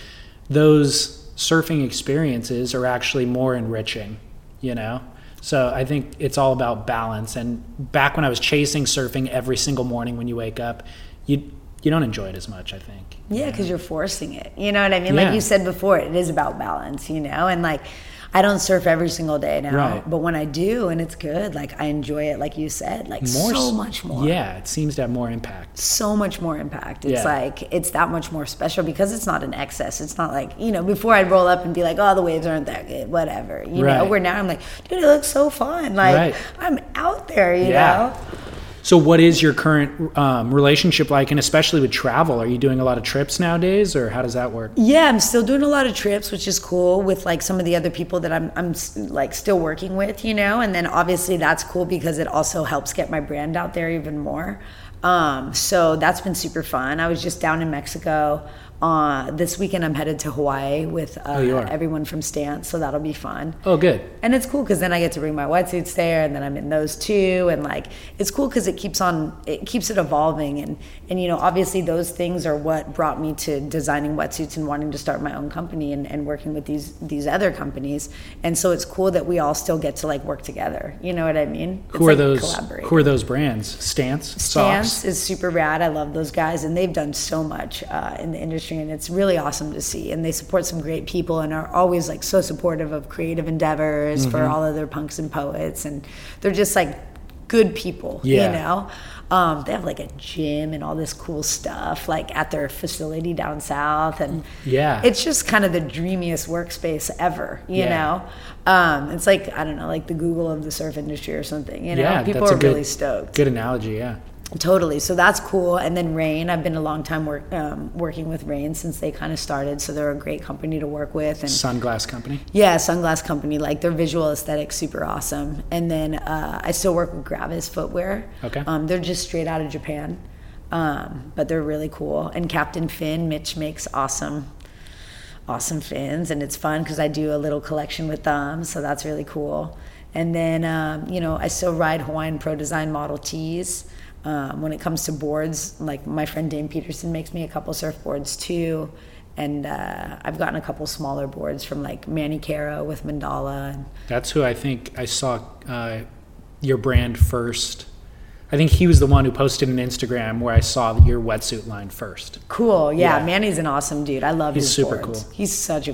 those surfing experiences are actually more enriching, you know? So I think it's all about balance. And back when I was chasing surfing every single morning when you wake up, you you don't enjoy it as much, I think. Yeah, because you're forcing it. You know what I mean? Yeah. Like you said before, it is about balance, you know? And like, I don't surf every single day now, right. But when I do and it's good, like I enjoy it, like you said, like more, so much more. Yeah, it seems to have more impact. So much more impact. It's like, it's that much more special because it's not an excess. It's not like, you know, before I'd roll up and be like, oh, the waves aren't that good, whatever. You know, where now I'm like, dude, it looks so fun. Like, I'm out there, you know? So what is your current relationship like, and especially with travel? Are you doing a lot of trips nowadays, or how does that work? Yeah, I'm still doing a lot of trips, which is cool, with like some of the other people that I'm like still working with, you know? And then obviously that's cool because it also helps get my brand out there even more. So that's been super fun. I was just down in Mexico. This weekend I'm headed to Hawaii with everyone from Stance, so that'll be fun. Oh, good. And it's cool because then I get to bring my wetsuits there, and then I'm in those too, and like it's cool because it keeps it evolving, and you know, obviously those things are what brought me to designing wetsuits and wanting to start my own company and working with these other companies. And so it's cool that we all still get to like work together. You know what I mean? It's who are those brands? Stance is super rad. I love those guys, and they've done so much in the industry. And it's really awesome to see, and they support some great people and are always like so supportive of creative endeavors for all of their punks and poets, and they're just like good people, you know. They have like a gym and all this cool stuff like at their facility down south, and it's just kind of the dreamiest workspace ever, you know. It's like, I don't know, like the Google of the surf industry or something, you know. People are really stoked. Good analogy. Totally. So that's cool. And then Rain, I've been a long time working with Rain since they kind of started. So they're a great company to work with. And sunglass company. Yeah, sunglass company. Like their visual aesthetic's super awesome. And then I still work with Gravis Footwear. Okay. They're just straight out of Japan, but they're really cool. And Captain Finn, Mitch makes awesome fins, and it's fun because I do a little collection with them. So that's really cool. And then you know, I still ride Hawaiian Pro Design Model T's. When it comes to boards, like my friend Dane Peterson makes me a couple surfboards too, and I've gotten a couple smaller boards from like Manny Caro with Mandala. That's who I think I saw your brand first. I think he was the one who posted an Instagram where I saw your wetsuit line first. Cool, yeah. Manny's an awesome dude. I love his boards. He's super cool. He's such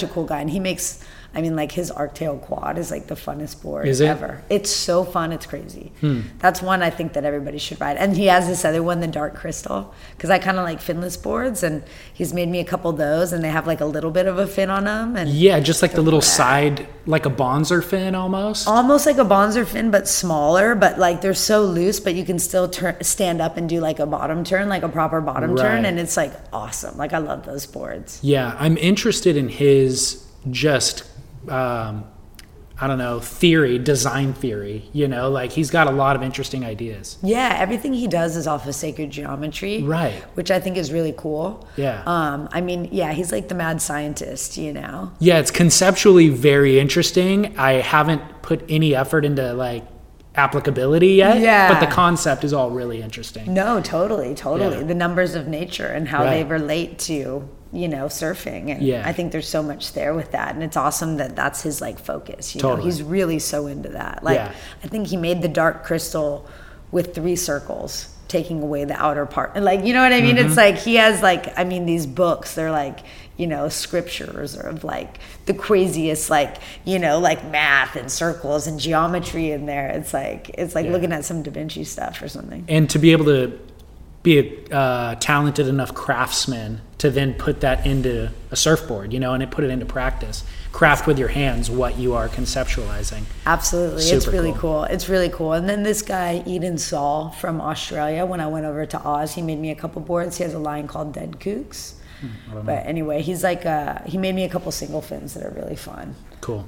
a cool guy. And he makes... I mean, like his Arctail Quad is like the funnest board ever. It's so fun. It's crazy. That's one I think that everybody should ride. And he has this other one, the Dark Crystal, because I kind of like finless boards, and he's made me a couple of those, and they have like a little bit of a fin on them. And yeah, just like the little side, like a Bonser fin almost. Almost like a Bonser fin, but smaller, but like they're so loose, but you can still stand up and do like a bottom turn, like a proper bottom turn. And it's like awesome. Like I love those boards. Yeah, I'm interested in his just... I don't know, design theory, you know, like he's got a lot of interesting ideas. Yeah, everything he does is off of sacred geometry. Right. Which I think is really cool. Yeah. I mean, yeah, he's like the mad scientist, you know? Yeah, it's conceptually very interesting. I haven't put any effort into like applicability yet, but the concept is all really interesting. No, totally. Yeah. The numbers of nature and how they relate to... you know, surfing, and I think there's so much there with that, and it's awesome that that's his like focus, you know, he's really so into that, like I think he made the Dark Crystal with 3 circles taking away the outer part, and like, you know what I mean, it's like he has like, I mean, these books, they're like, you know, scriptures of like the craziest, like, you know, like math and circles and geometry in there. It's like looking at some Da Vinci stuff or something, and to be able to be a talented enough craftsman to then put that into a surfboard, you know, and it put it into practice. Craft with your hands what you are conceptualizing. Absolutely. Super it's really cool. It's really cool. And then this guy, Eden Saul from Australia, when I went over to Oz, he made me a couple boards. He has a line called Dead Kooks. But anyway, he's like, he made me a couple single fins that are really fun. Cool.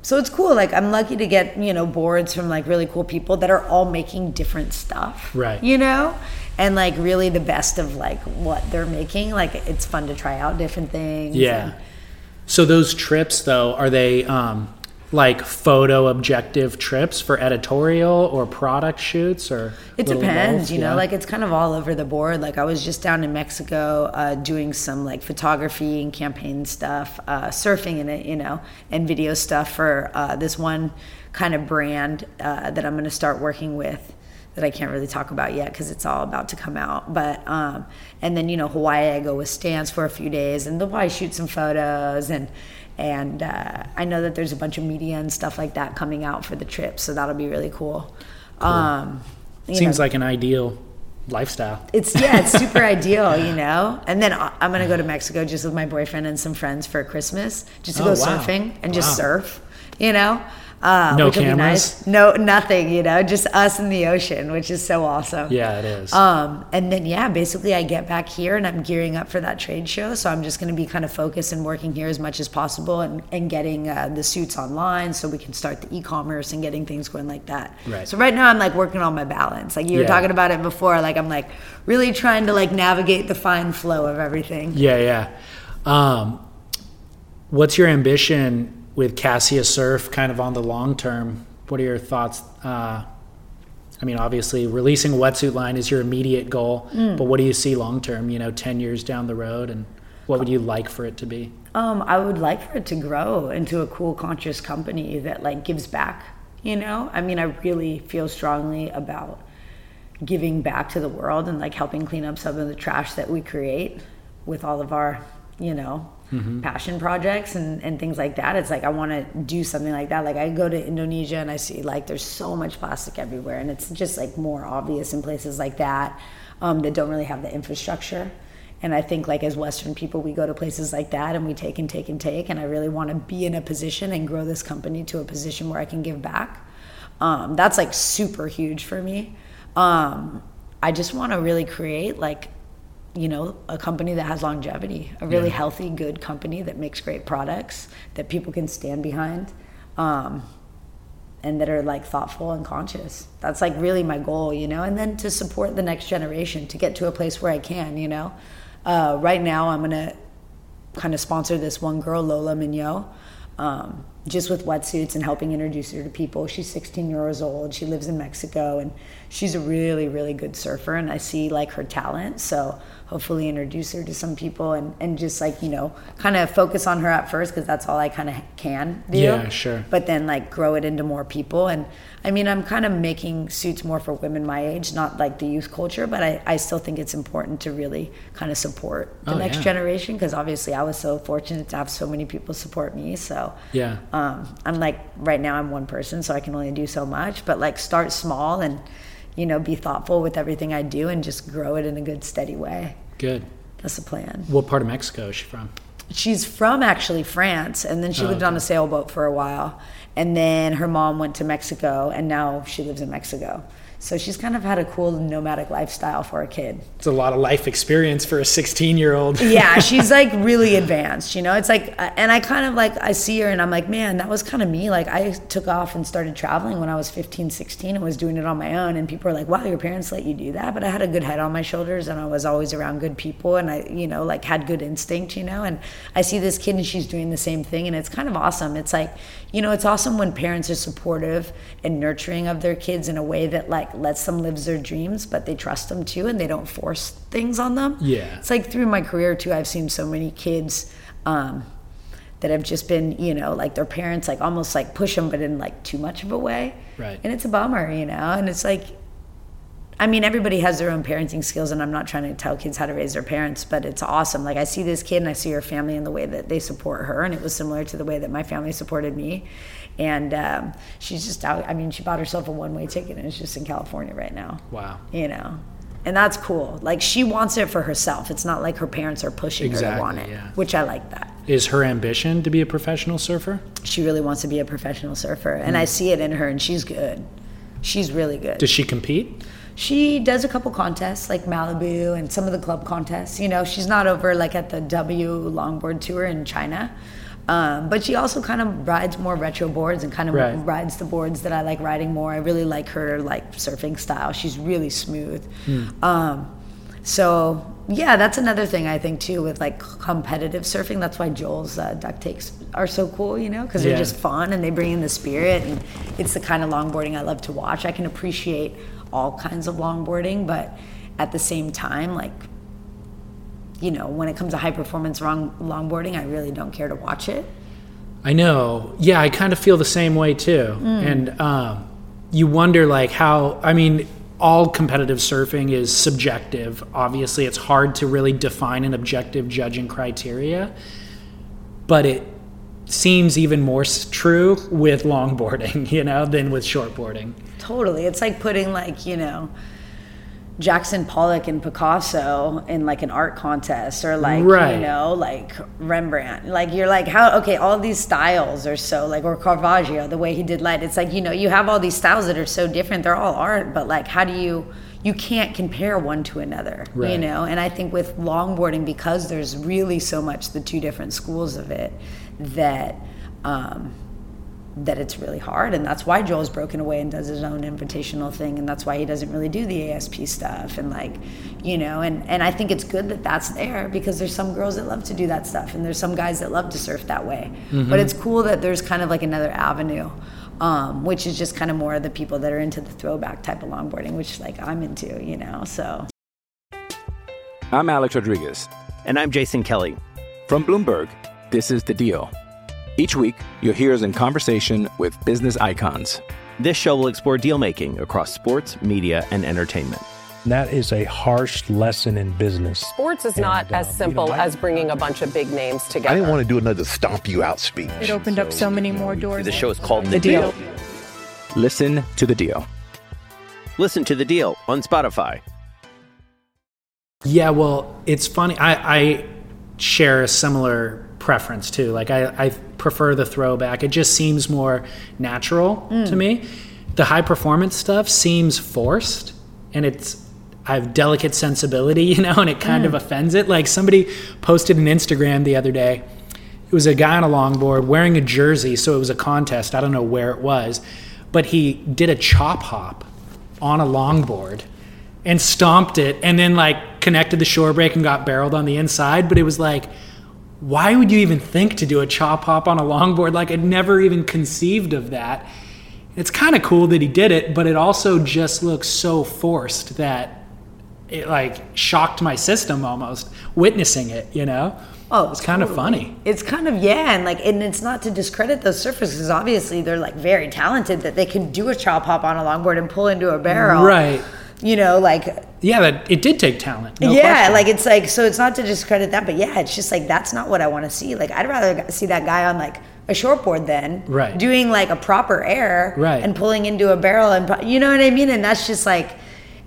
So it's cool. Like I'm lucky to get, you know, boards from like really cool people that are all making different stuff. Right. You know? And like really the best of like what they're making. Like it's fun to try out different things. Yeah. And so those trips though, are they like photo objective trips for editorial or product shoots, or it depends, you know, like it's kind of all over the board. Like I was just down in Mexico doing some like photography and campaign stuff, surfing in it, you know, and video stuff for this one kind of brand that I'm going to start working with that I can't really talk about yet because it's all about to come out. But and then, you know, Hawaii, I go with Stance for a few days, and they'll probably shoot some photos. And I know that there's a bunch of media and stuff like that coming out for the trip, so that'll be really cool. Cool. Seems like an ideal lifestyle. It's super ideal, you know. And then I'm gonna go to Mexico just with my boyfriend and some friends for Christmas, just to go surfing and just surf, you know. No cameras, nice. No nothing, you know, just us in the ocean, which is so awesome. Yeah, it is. And then basically I get back here and I'm gearing up for that trade show, so I'm just going to be kind of focused and working here as much as possible and getting the suits online so we can start the e-commerce and getting things going like that. Right. So right now I'm like working on my balance, like you were talking about it before. Like I'm like really trying to like navigate the fine flow of everything. What's your ambition with Kassia Surf kind of on the long term? What are your thoughts? I mean, obviously releasing a wetsuit line is your immediate goal, but what do you see long term, you know, 10 years down the road, and what would you like for it to be? I would like for it to grow into a cool, conscious company that like gives back, you know? I mean, I really feel strongly about giving back to the world and like helping clean up some of the trash that we create with all of our, you know, passion projects and things like that. It's like I want to do something like that. Like I go to Indonesia and I see like there's so much plastic everywhere, and it's just like more obvious in places like that that don't really have the infrastructure. And I think like as Western people, we go to places like that and we take, and I really want to be in a position and grow this company to a position where I can give back. That's like super huge for me. I just want to really create like, you know, a company that has longevity, a really healthy, good company that makes great products that people can stand behind, and that are like thoughtful and conscious. That's like really my goal, you know, and then to support the next generation to get to a place where I can, you know. Right now I'm going to kind of sponsor this one girl, Lola Mignot, just with wetsuits and helping introduce her to people. She's 16 years old. She lives in Mexico, and she's a really, really good surfer, and I see like her talent. So hopefully introduce her to some people and just like, you know, kind of focus on her at first, because that's all I kind of can do. Yeah, sure. But then like grow it into more people. And I mean, I'm kind of making suits more for women my age, not like the youth culture, but I still think it's important to really kind of support the next generation, because obviously I was so fortunate to have so many people support me. So yeah. I'm like, right now I'm one person, so I can only do so much, but like start small and, you know, be thoughtful with everything I do and just grow it in a good, steady way. Good. That's the plan. What part of Mexico is she from? She's from actually France, and then she lived on a sailboat for a while, and then her mom went to Mexico, and now she lives in Mexico. So she's kind of had a cool nomadic lifestyle for a kid. It's a lot of life experience for a 16-year-old. Yeah, she's like really advanced, you know. It's like, and I kind of like, I see her and I'm like, man, that was kind of me. Like I took off and started traveling when I was 15, 16 and was doing it on my own. And people are like, wow, your parents let you do that. But I had a good head on my shoulders, and I was always around good people, and I, you know, like had good instinct, you know. And I see this kid and she's doing the same thing, and it's kind of awesome. It's like, you know, it's awesome when parents are supportive and nurturing of their kids in a way that like lets them live their dreams, but they trust them too, and they don't force things on them. Yeah. It's like through my career too, I've seen so many kids that have just been, you know, like their parents like almost like push them, but in like too much of a way. Right. And it's a bummer, you know. And it's like, I mean, everybody has their own parenting skills, and I'm not trying to tell kids how to raise their parents, but it's awesome. Like I see this kid and I see her family and the way that they support her, and it was similar to the way that my family supported me. And she's just out. I mean, she bought herself a one-way ticket, and it's just in California right now. Wow. You know, and that's cool. Like she wants it for herself. It's not like her parents are pushing her to want it, which I like that. Is her ambition to be a professional surfer? She really wants to be a professional surfer, and I see it in her, and she's good. She's really good. Does she compete? She does a couple contests, like Malibu and some of the club contests. You know, she's not over like at the W Longboard Tour in China. But she also kind of rides more retro boards and kind of rides the boards that I like riding more. I really like her like surfing style. She's really smooth. So yeah, that's another thing I think too with like competitive surfing. That's why Joel's duct takes are so cool, you know, because they're just fun and they bring in the spirit, and it's the kind of longboarding I love to watch. I can appreciate all kinds of longboarding, but at the same time, like, you know, when it comes to high performance longboarding, I really don't care to watch it. I know. Yeah, I kind of feel the same way too. And you wonder like how, I mean, all competitive surfing is subjective. Obviously, it's hard to really define an objective judging criteria, but it seems even more true with longboarding, you know, than with shortboarding. Totally. It's like putting, like, you know, Jackson Pollock and Picasso in like an art contest, or like, right, you know, like Rembrandt. Like, you're like, how, okay, all these styles are so like, or Caravaggio, the way he did light. It's like, you know, you have all these styles that are so different. They're all art, but like, how do you can't compare one to another, right, you know? And I think with longboarding, because there's really so much the two different schools of it, that, that it's really hard. And that's why Joel's broken away and does his own invitational thing, and that's why he doesn't really do the ASP stuff, and like, you know, and I think it's good that that's there, because there's some girls that love to do that stuff, and there's some guys that love to surf that way. Mm-hmm. But it's cool that there's kind of like another avenue, which is just kind of more of the people that are into the throwback type of longboarding, which like I'm into, you know. So I'm Alex Rodriguez. And I'm Jason Kelly. From Bloomberg, this is The Deal. Each week, you'll hear us in conversation with business icons. This show will explore deal-making across sports, media, and entertainment. That is a harsh lesson in business. Sports is not as simple as bringing a bunch of big names together. I didn't want to do another stomp you out speech. It opened up so many more doors. The show is called The Deal. Listen to The Deal. Listen to The Deal on Spotify. Yeah, well, it's funny. I share a similar preference too. Like, I prefer the throwback. It just seems more natural to me. The high performance stuff seems forced, and I have delicate sensibility, you know, and it kind of offends it. Like, somebody posted an Instagram the other day. It was a guy on a longboard wearing a jersey, so it was a contest. I don't know where it was, but he did a chop hop on a longboard and stomped it, and then like connected the shore break and got barreled on the inside. But it was like, why would you even think to do a chop hop on a longboard? Like, I'd never even conceived of that. It's kind of cool that he did it, but it also just looks so forced that it like shocked my system almost witnessing it, you know? Oh, it's kind of funny. It's kind of, yeah, and like, and it's not to discredit those surfers, because obviously they're like very talented that they can do a chop hop on a longboard and pull into a barrel. Right. You know, like, yeah, but it did take talent. No yeah, question. Like, it's like, so it's not to discredit that, but yeah, it's just like, that's not what I want to see. Like, I'd rather see that guy on like a shortboard then, right, doing like a proper air, right, and pulling into a barrel, and you know what I mean? And that's just like,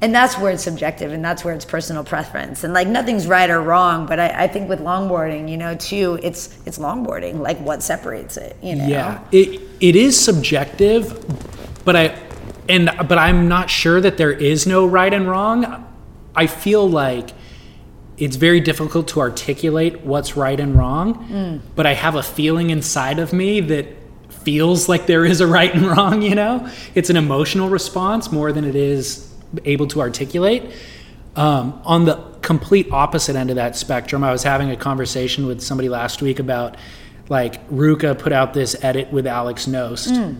and that's where it's subjective, and that's where it's personal preference, and like nothing's right or wrong. But I think with longboarding, you know, too, it's longboarding, like what separates it, you know? Yeah, it is subjective, but I'm not sure that there is no right and wrong. I feel like it's very difficult to articulate what's right and wrong, but I have a feeling inside of me that feels like there is a right and wrong, you know? It's an emotional response more than it is able to articulate. On the complete opposite end of that spectrum, I was having a conversation with somebody last week about, like, Ruka put out this edit with Alex Nost,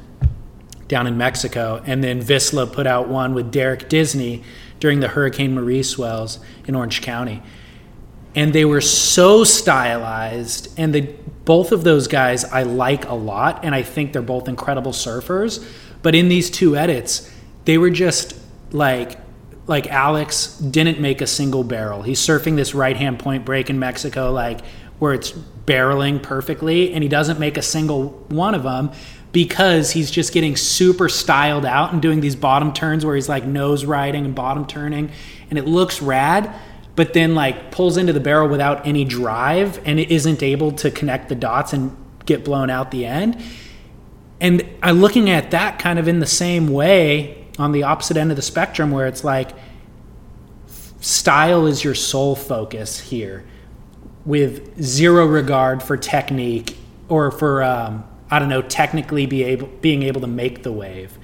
down in Mexico, and then Visla put out one with Derek Disney during the Hurricane Marie swells in Orange County. And they were so stylized, and both of those guys I like a lot, and I think they're both incredible surfers, but in these two edits, they were just like Alex didn't make a single barrel. He's surfing this right-hand point break in Mexico, like where it's barreling perfectly, and he doesn't make a single one of them, because he's just getting super styled out and doing these bottom turns where he's like nose riding and bottom turning, and it looks rad, but then like pulls into the barrel without any drive, and it isn't able to connect the dots and get blown out the end. And I'm looking at that kind of in the same way on the opposite end of the spectrum, where it's like style is your sole focus here, with zero regard for technique or for technically being able to make the wave.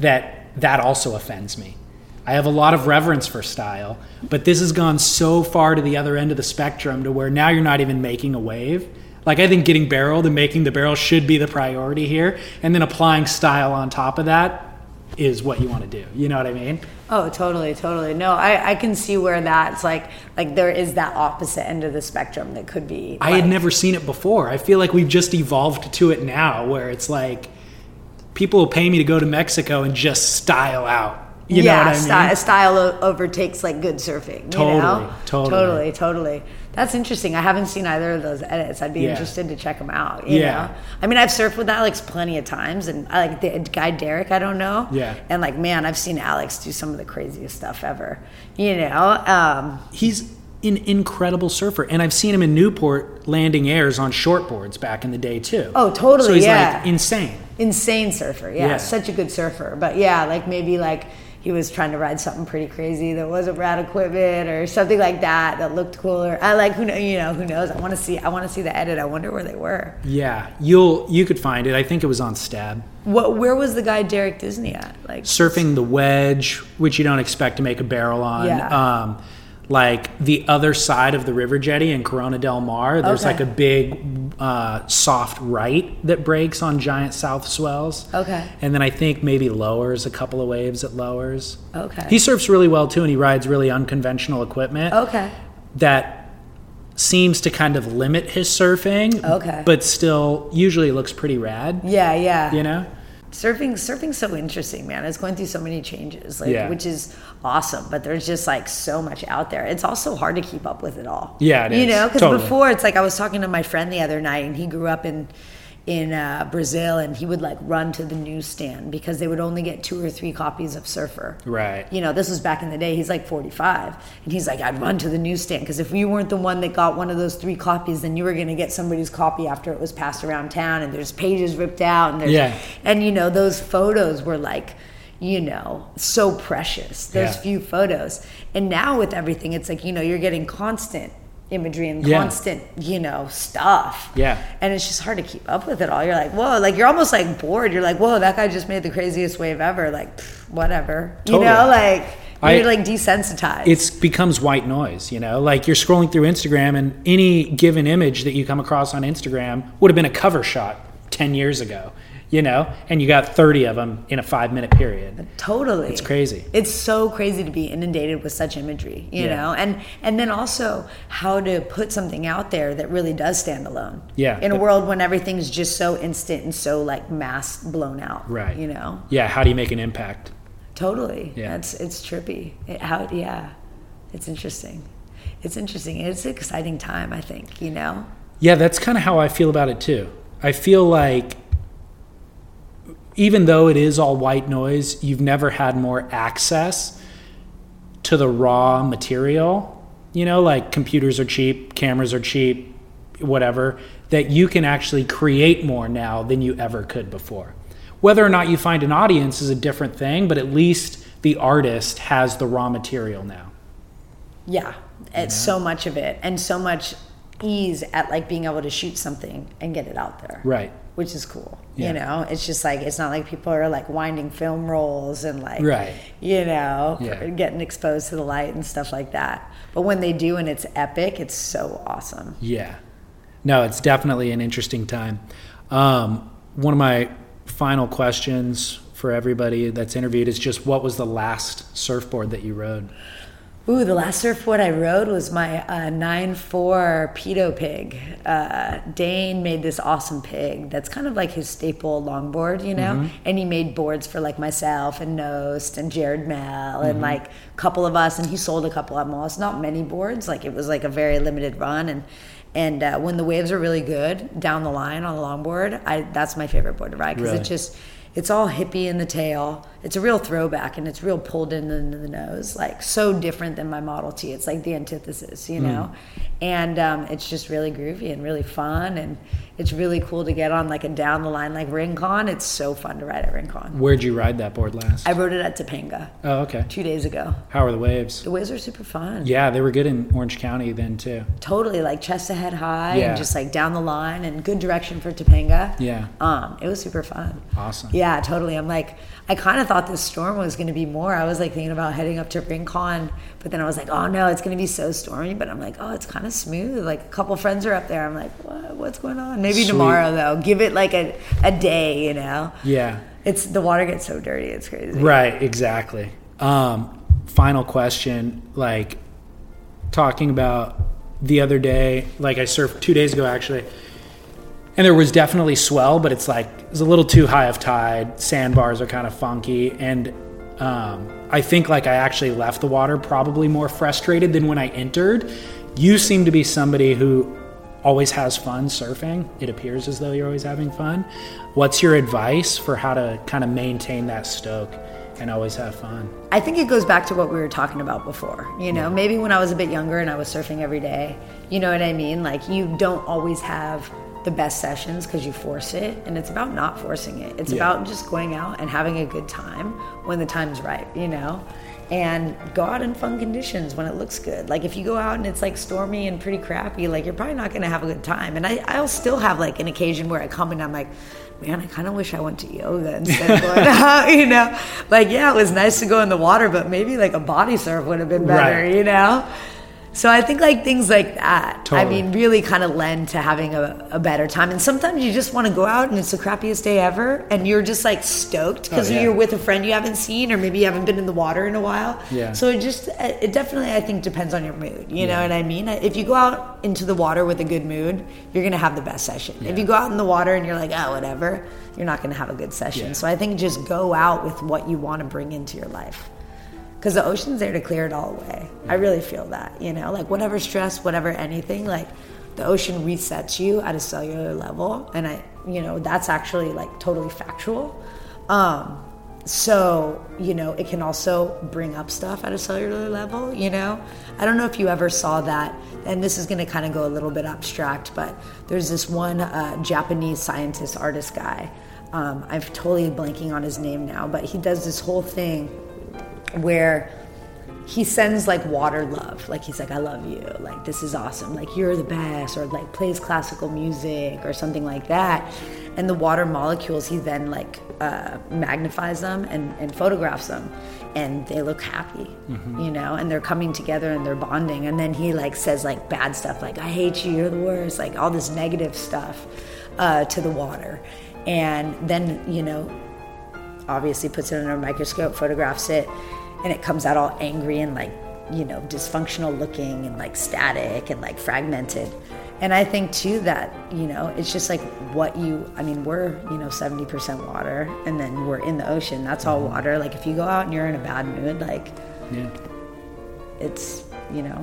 That also offends me. I have a lot of reverence for style, but this has gone so far to the other end of the spectrum, to where now you're not even making a wave. Like, I think getting barreled and making the barrel should be the priority here, and then applying style on top of that is what you want to do. You know what I mean? Oh, totally, totally. No, I can see where that's like there is that opposite end of the spectrum that could be. I had never seen it before. I feel like we've just evolved to it now, where it's like people will pay me to go to Mexico and just style out. You know what I mean? Style overtakes like good surfing. Totally. That's interesting. I haven't seen either of those edits. I'd be interested to check them out. You know? I mean, I've surfed with Alex plenty of times, and I like the guy Derek. I don't know. Yeah. And like, man, I've seen Alex do some of the craziest stuff ever. You know. He's an incredible surfer, and I've seen him in Newport landing airs on shortboards back in the day too. Oh, totally. So he's like insane surfer. Yeah. Such a good surfer. But yeah, like maybe like. He was trying to ride something pretty crazy that wasn't rad equipment or something like that that looked cooler. Who knows? I want to see the edit. I wonder where they were. Yeah, you could find it. I think it was on Stab. Where was the guy Derek Disney at? Like surfing the wedge, which you don't expect to make a barrel on. Yeah. Like the other side of the river jetty in Corona Del Mar, there's like a big soft right that breaks on giant south swells. Okay. And then I think maybe lowers a couple of waves at lowers. Okay. He surfs really well too, and he rides really unconventional equipment. Okay. That seems to kind of limit his surfing. Okay. But still usually looks pretty rad. Yeah. You know? Surfing's so interesting, man. It's going through so many changes, which is awesome. But there's just like so much out there. It's also hard to keep up with it all. Yeah, it is. You know, because before it's like I was talking to my friend the other night, and he grew up in Brazil, and he would like run to the newsstand because they would only get 2 or 3 copies of Surfer. Right. You know, this was back in the day. He's like 45, and he's like, I'd run to the newsstand because if you weren't the one that got one of those 3 copies, then you were going to get somebody's copy after it was passed around town, and there's pages ripped out, and and you know, those photos were like, you know, so precious. There's few photos, and now with everything, it's like, you know, you're getting constant imagery and constant, you know, stuff. Yeah. And it's just hard to keep up with it all. You're like, whoa, like you're almost like bored. You're like, whoa, that guy just made the craziest wave ever. Like, pff, whatever. Totally. You know, like you're like desensitized. It becomes white noise, you know, like you're scrolling through Instagram, and any given image that you come across on Instagram would have been a cover shot 10 years ago. You know, and you got 30 of them in a 5-minute period. Totally. It's crazy. It's so crazy to be inundated with such imagery, you know, and then also how to put something out there that really does stand alone. Yeah. In a world when everything's just so instant and so like mass blown out. Right. You know? Yeah. How do you make an impact? Totally. Yeah. It's trippy. It's interesting. It's an exciting time, I think, you know? Yeah. That's kind of how I feel about it too. I feel like, even though it is all white noise, you've never had more access to the raw material. You know, like computers are cheap, cameras are cheap, whatever, that you can actually create more now than you ever could before. Whether or not you find an audience is a different thing, but at least the artist has the raw material now. Yeah, it's so much of it, and so much ease at like being able to shoot something and get it out there. Right. Which is cool, you know? It's just like, it's not like people are like winding film rolls and like, you know, getting exposed to the light and stuff like that. But when they do and it's epic, it's so awesome. Yeah. No, it's definitely an interesting time. One of my final questions for everybody that's interviewed is just, what was the last surfboard that you rode? Ooh, the last surfboard I rode was my 9.4 Pido Pig. Dane made this awesome pig that's kind of like his staple longboard, you know? Mm-hmm. And he made boards for like myself and Nost and Jared Mell and like a couple of us. And he sold a couple of them all. It's not many boards. Like it was like a very limited run. And when the waves are really good down the line on the longboard, that's my favorite board to ride because it just... It's all hippie in the tail. It's a real throwback, and it's real pulled into the nose, like so different than my Model T. It's like the antithesis, you know? And it's just really groovy and really fun, and it's really cool to get on like a down-the-line like Rincon. It's so fun to ride at Rincon. Where'd you ride that board last? I rode it at Topanga. Oh, okay. 2 days ago. How are the waves? The waves are super fun. Yeah, they were good in Orange County then, too. Totally, like chest to head high and just like down the line and good direction for Topanga. Yeah. It was super fun. Awesome. Yeah, totally. I'm like, I kind of thought this storm was going to be more. I was like thinking about heading up to Rincon, but then I was like, oh no, it's going to be so stormy. But I'm like, oh, it's kind of smooth. Like a couple friends are up there. I'm like, what's going on? Maybe tomorrow though. Give it like a day, you know? Yeah. It's the water gets so dirty. It's crazy. Right. Exactly. Final question. Like talking about the other day, like I surfed 2 days ago actually. And there was definitely swell, but it's like, it's a little too high of tide. Sandbars are kind of funky. And I think like I actually left the water probably more frustrated than when I entered. You seem to be somebody who always has fun surfing. It appears as though you're always having fun. What's your advice for how to kind of maintain that stoke and always have fun? I think it goes back to what we were talking about before. You know, maybe when I was a bit younger and I was surfing every day, you know what I mean? Like, you don't always have the best sessions because you force it, and it's about not forcing it. It's about just going out and having a good time when the time's right, you know? And go out in fun conditions when it looks good. Like, if you go out and it's like stormy and pretty crappy, like, you're probably not gonna have a good time. And I'll still have like an occasion where I come and I'm like, man, I kind of wish I went to yoga instead of going out, you know? Like, yeah, it was nice to go in the water, but maybe like a body surf would have been better, right. You know? So I think like things like that, totally. I mean, really kind of lend to having a better time. And sometimes you just want to go out and it's the crappiest day ever, and you're just like stoked because you're with a friend you haven't seen, or maybe you haven't been in the water in a while. Yeah. So it definitely, I think, depends on your mood. You know what I mean? If you go out into the water with a good mood, you're going to have the best session. Yeah. If you go out in the water and you're like, oh, whatever, you're not going to have a good session. Yeah. So I think just go out with what you want to bring into your life. Because the ocean's there to clear it all away. I really feel that, you know? Like, whatever stress, whatever anything, like, the ocean resets you at a cellular level. And I, you know, that's actually, like, totally factual. So, you know, it can also bring up stuff at a cellular level, you know? I don't know if you ever saw that, and this is going to kind of go a little bit abstract, but there's this one Japanese scientist, artist guy. I'm totally blanking on his name now, but he does this whole thing where he sends like water love. Like, he's like, I love you, like, this is awesome, like, you're the best, or like plays classical music or something like that. And the water molecules, he then like magnifies them and photographs them, and they look happy, you know, and they're coming together and they're bonding. And then he like says like bad stuff, like, I hate you, you're the worst, like all this negative stuff to the water. And then, you know, obviously puts it under a microscope, photographs it, and it comes out all angry and, like, you know, dysfunctional looking and, like, static and, like, fragmented. And I think, too, that, you know, it's just, like, what you... I mean, we're, you know, 70% water, and then we're in the ocean. That's all water. Like, if you go out and you're in a bad mood, like, it's, you know...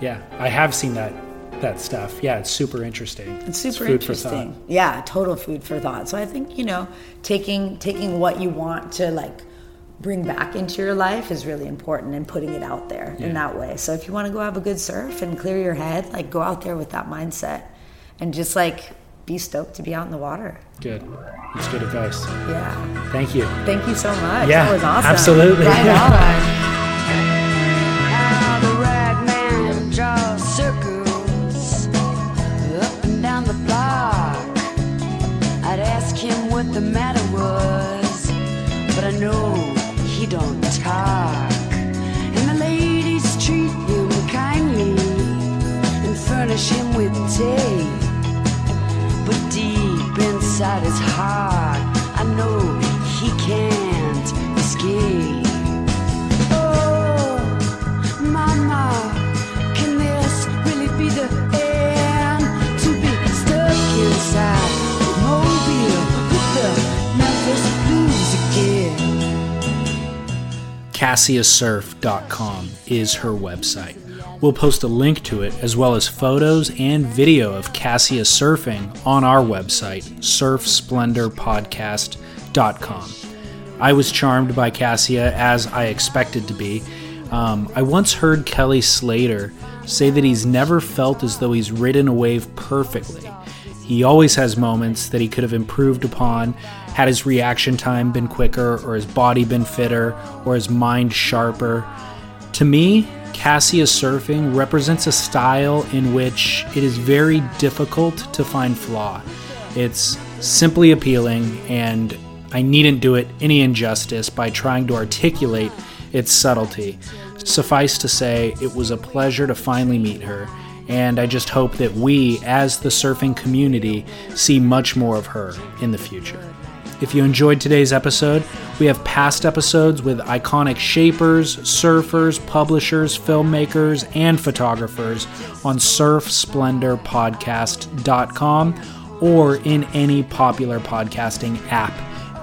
Yeah, I have seen that stuff. Yeah, it's super interesting. It's food for thought. Yeah, total food for thought. So I think, you know, taking what you want to, like, bring back into your life is really important, and putting it out there in that way. So if you want to go have a good surf and clear your head, like, go out there with that mindset and just like be stoked to be out in the water. Good. That's good advice. Yeah. Thank you. Thank you so much. Yeah, that was awesome. Absolutely. Right on. I'd ask him what the matter was, but I know he don't talk, and the ladies treat him kindly and furnish him with tea. But deep inside his heart, I know he can't escape. Oh, mama, can this really be the end? To be stuck inside the mobile with the Memphis blues again. KassiaSurf.com is her website. We'll post a link to it, as well as photos and video of Kassia surfing, on our website, SurfSplendorPodcast.com. I was charmed by Kassia, as I expected to be. I once heard Kelly Slater say that he's never felt as though he's ridden a wave perfectly. He always has moments that he could have improved upon, had his reaction time been quicker, or his body been fitter, or his mind sharper. To me, Kassia surfing represents a style in which it is very difficult to find flaw. It's simply appealing, and I needn't do it any injustice by trying to articulate its subtlety. Suffice to say, it was a pleasure to finally meet her. And I just hope that we, as the surfing community, see much more of her in the future. If you enjoyed today's episode, we have past episodes with iconic shapers, surfers, publishers, filmmakers, and photographers on SurfSplendorPodcast.com or in any popular podcasting app.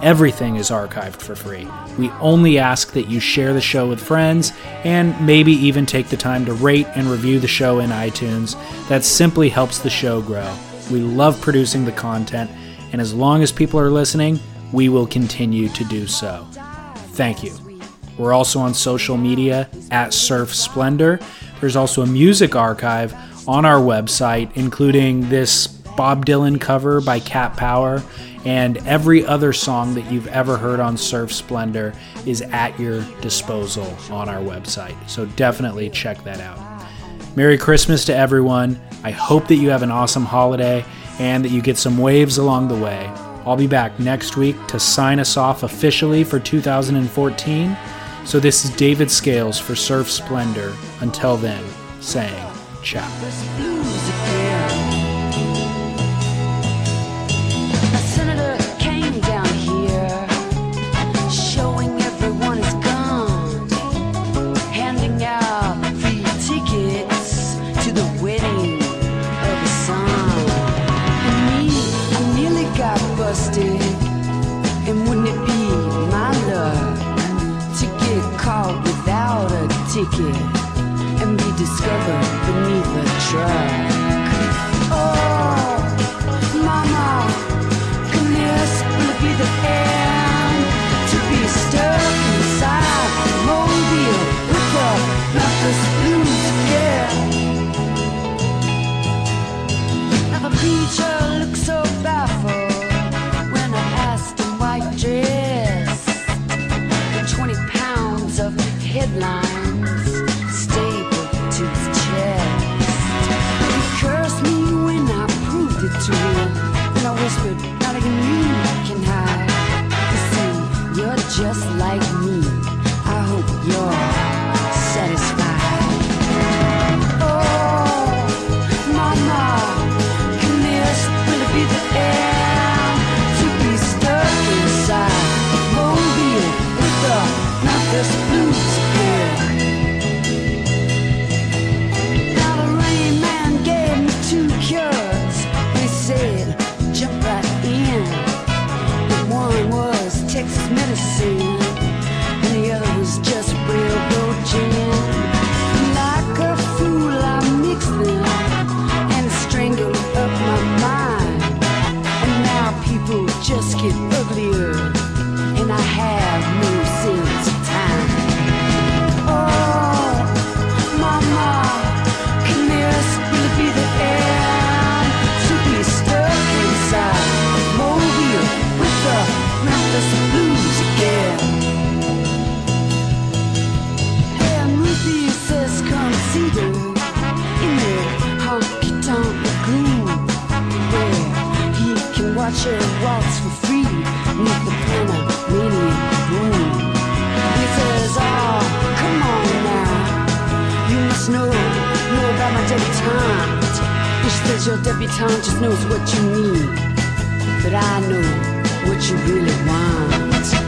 Everything is archived for free. We only ask that you share the show with friends and maybe even take the time to rate and review the show in iTunes. That simply helps the show grow. We love producing the content, and as long as people are listening, we will continue to do so. Thank you. We're also on social media at Surf Splendor. There's also a music archive on our website, including this Bob Dylan cover by Cat Power, and every other song that you've ever heard on Surf Splendor is at your disposal on our website. So definitely check that out. Merry Christmas to everyone. I hope that you have an awesome holiday and that you get some waves along the way. I'll be back next week to sign us off officially for 2014. So this is David Scales for Surf Splendor. Until then, saying ciao. And be discovered beneath a truck. Oh, mama, can this really be the end? To be stuck inside a mobile with the Memphis blues again. Now the preacher looks so baffled when I asked him why he dressed and 20 pounds of headlines to me, and I whispered, not even you can hide. You see, you're just like me. I hope you're satisfied. Oh, mama, can this really be the end? To be stuck inside a mobile with the Memphis blues again. Now the Rain Man gave me 2 cures. Texas medicine, and the other was just railroad gin. Like a fool, I mixed them and strangled up my mind. And now people just get uglier, and I have no sense of time. Oh, mama, can this really be the end? To be stuck inside a mobile with the Memphis blues again. And Ruthie says come see them in the honky-tonk gloom, where he can watch her waltz for free neath the Panamanian moon. And he says, oh, come on now, you must know about my debutante. And she says, your debutante just knows what you need, but I know what you really want.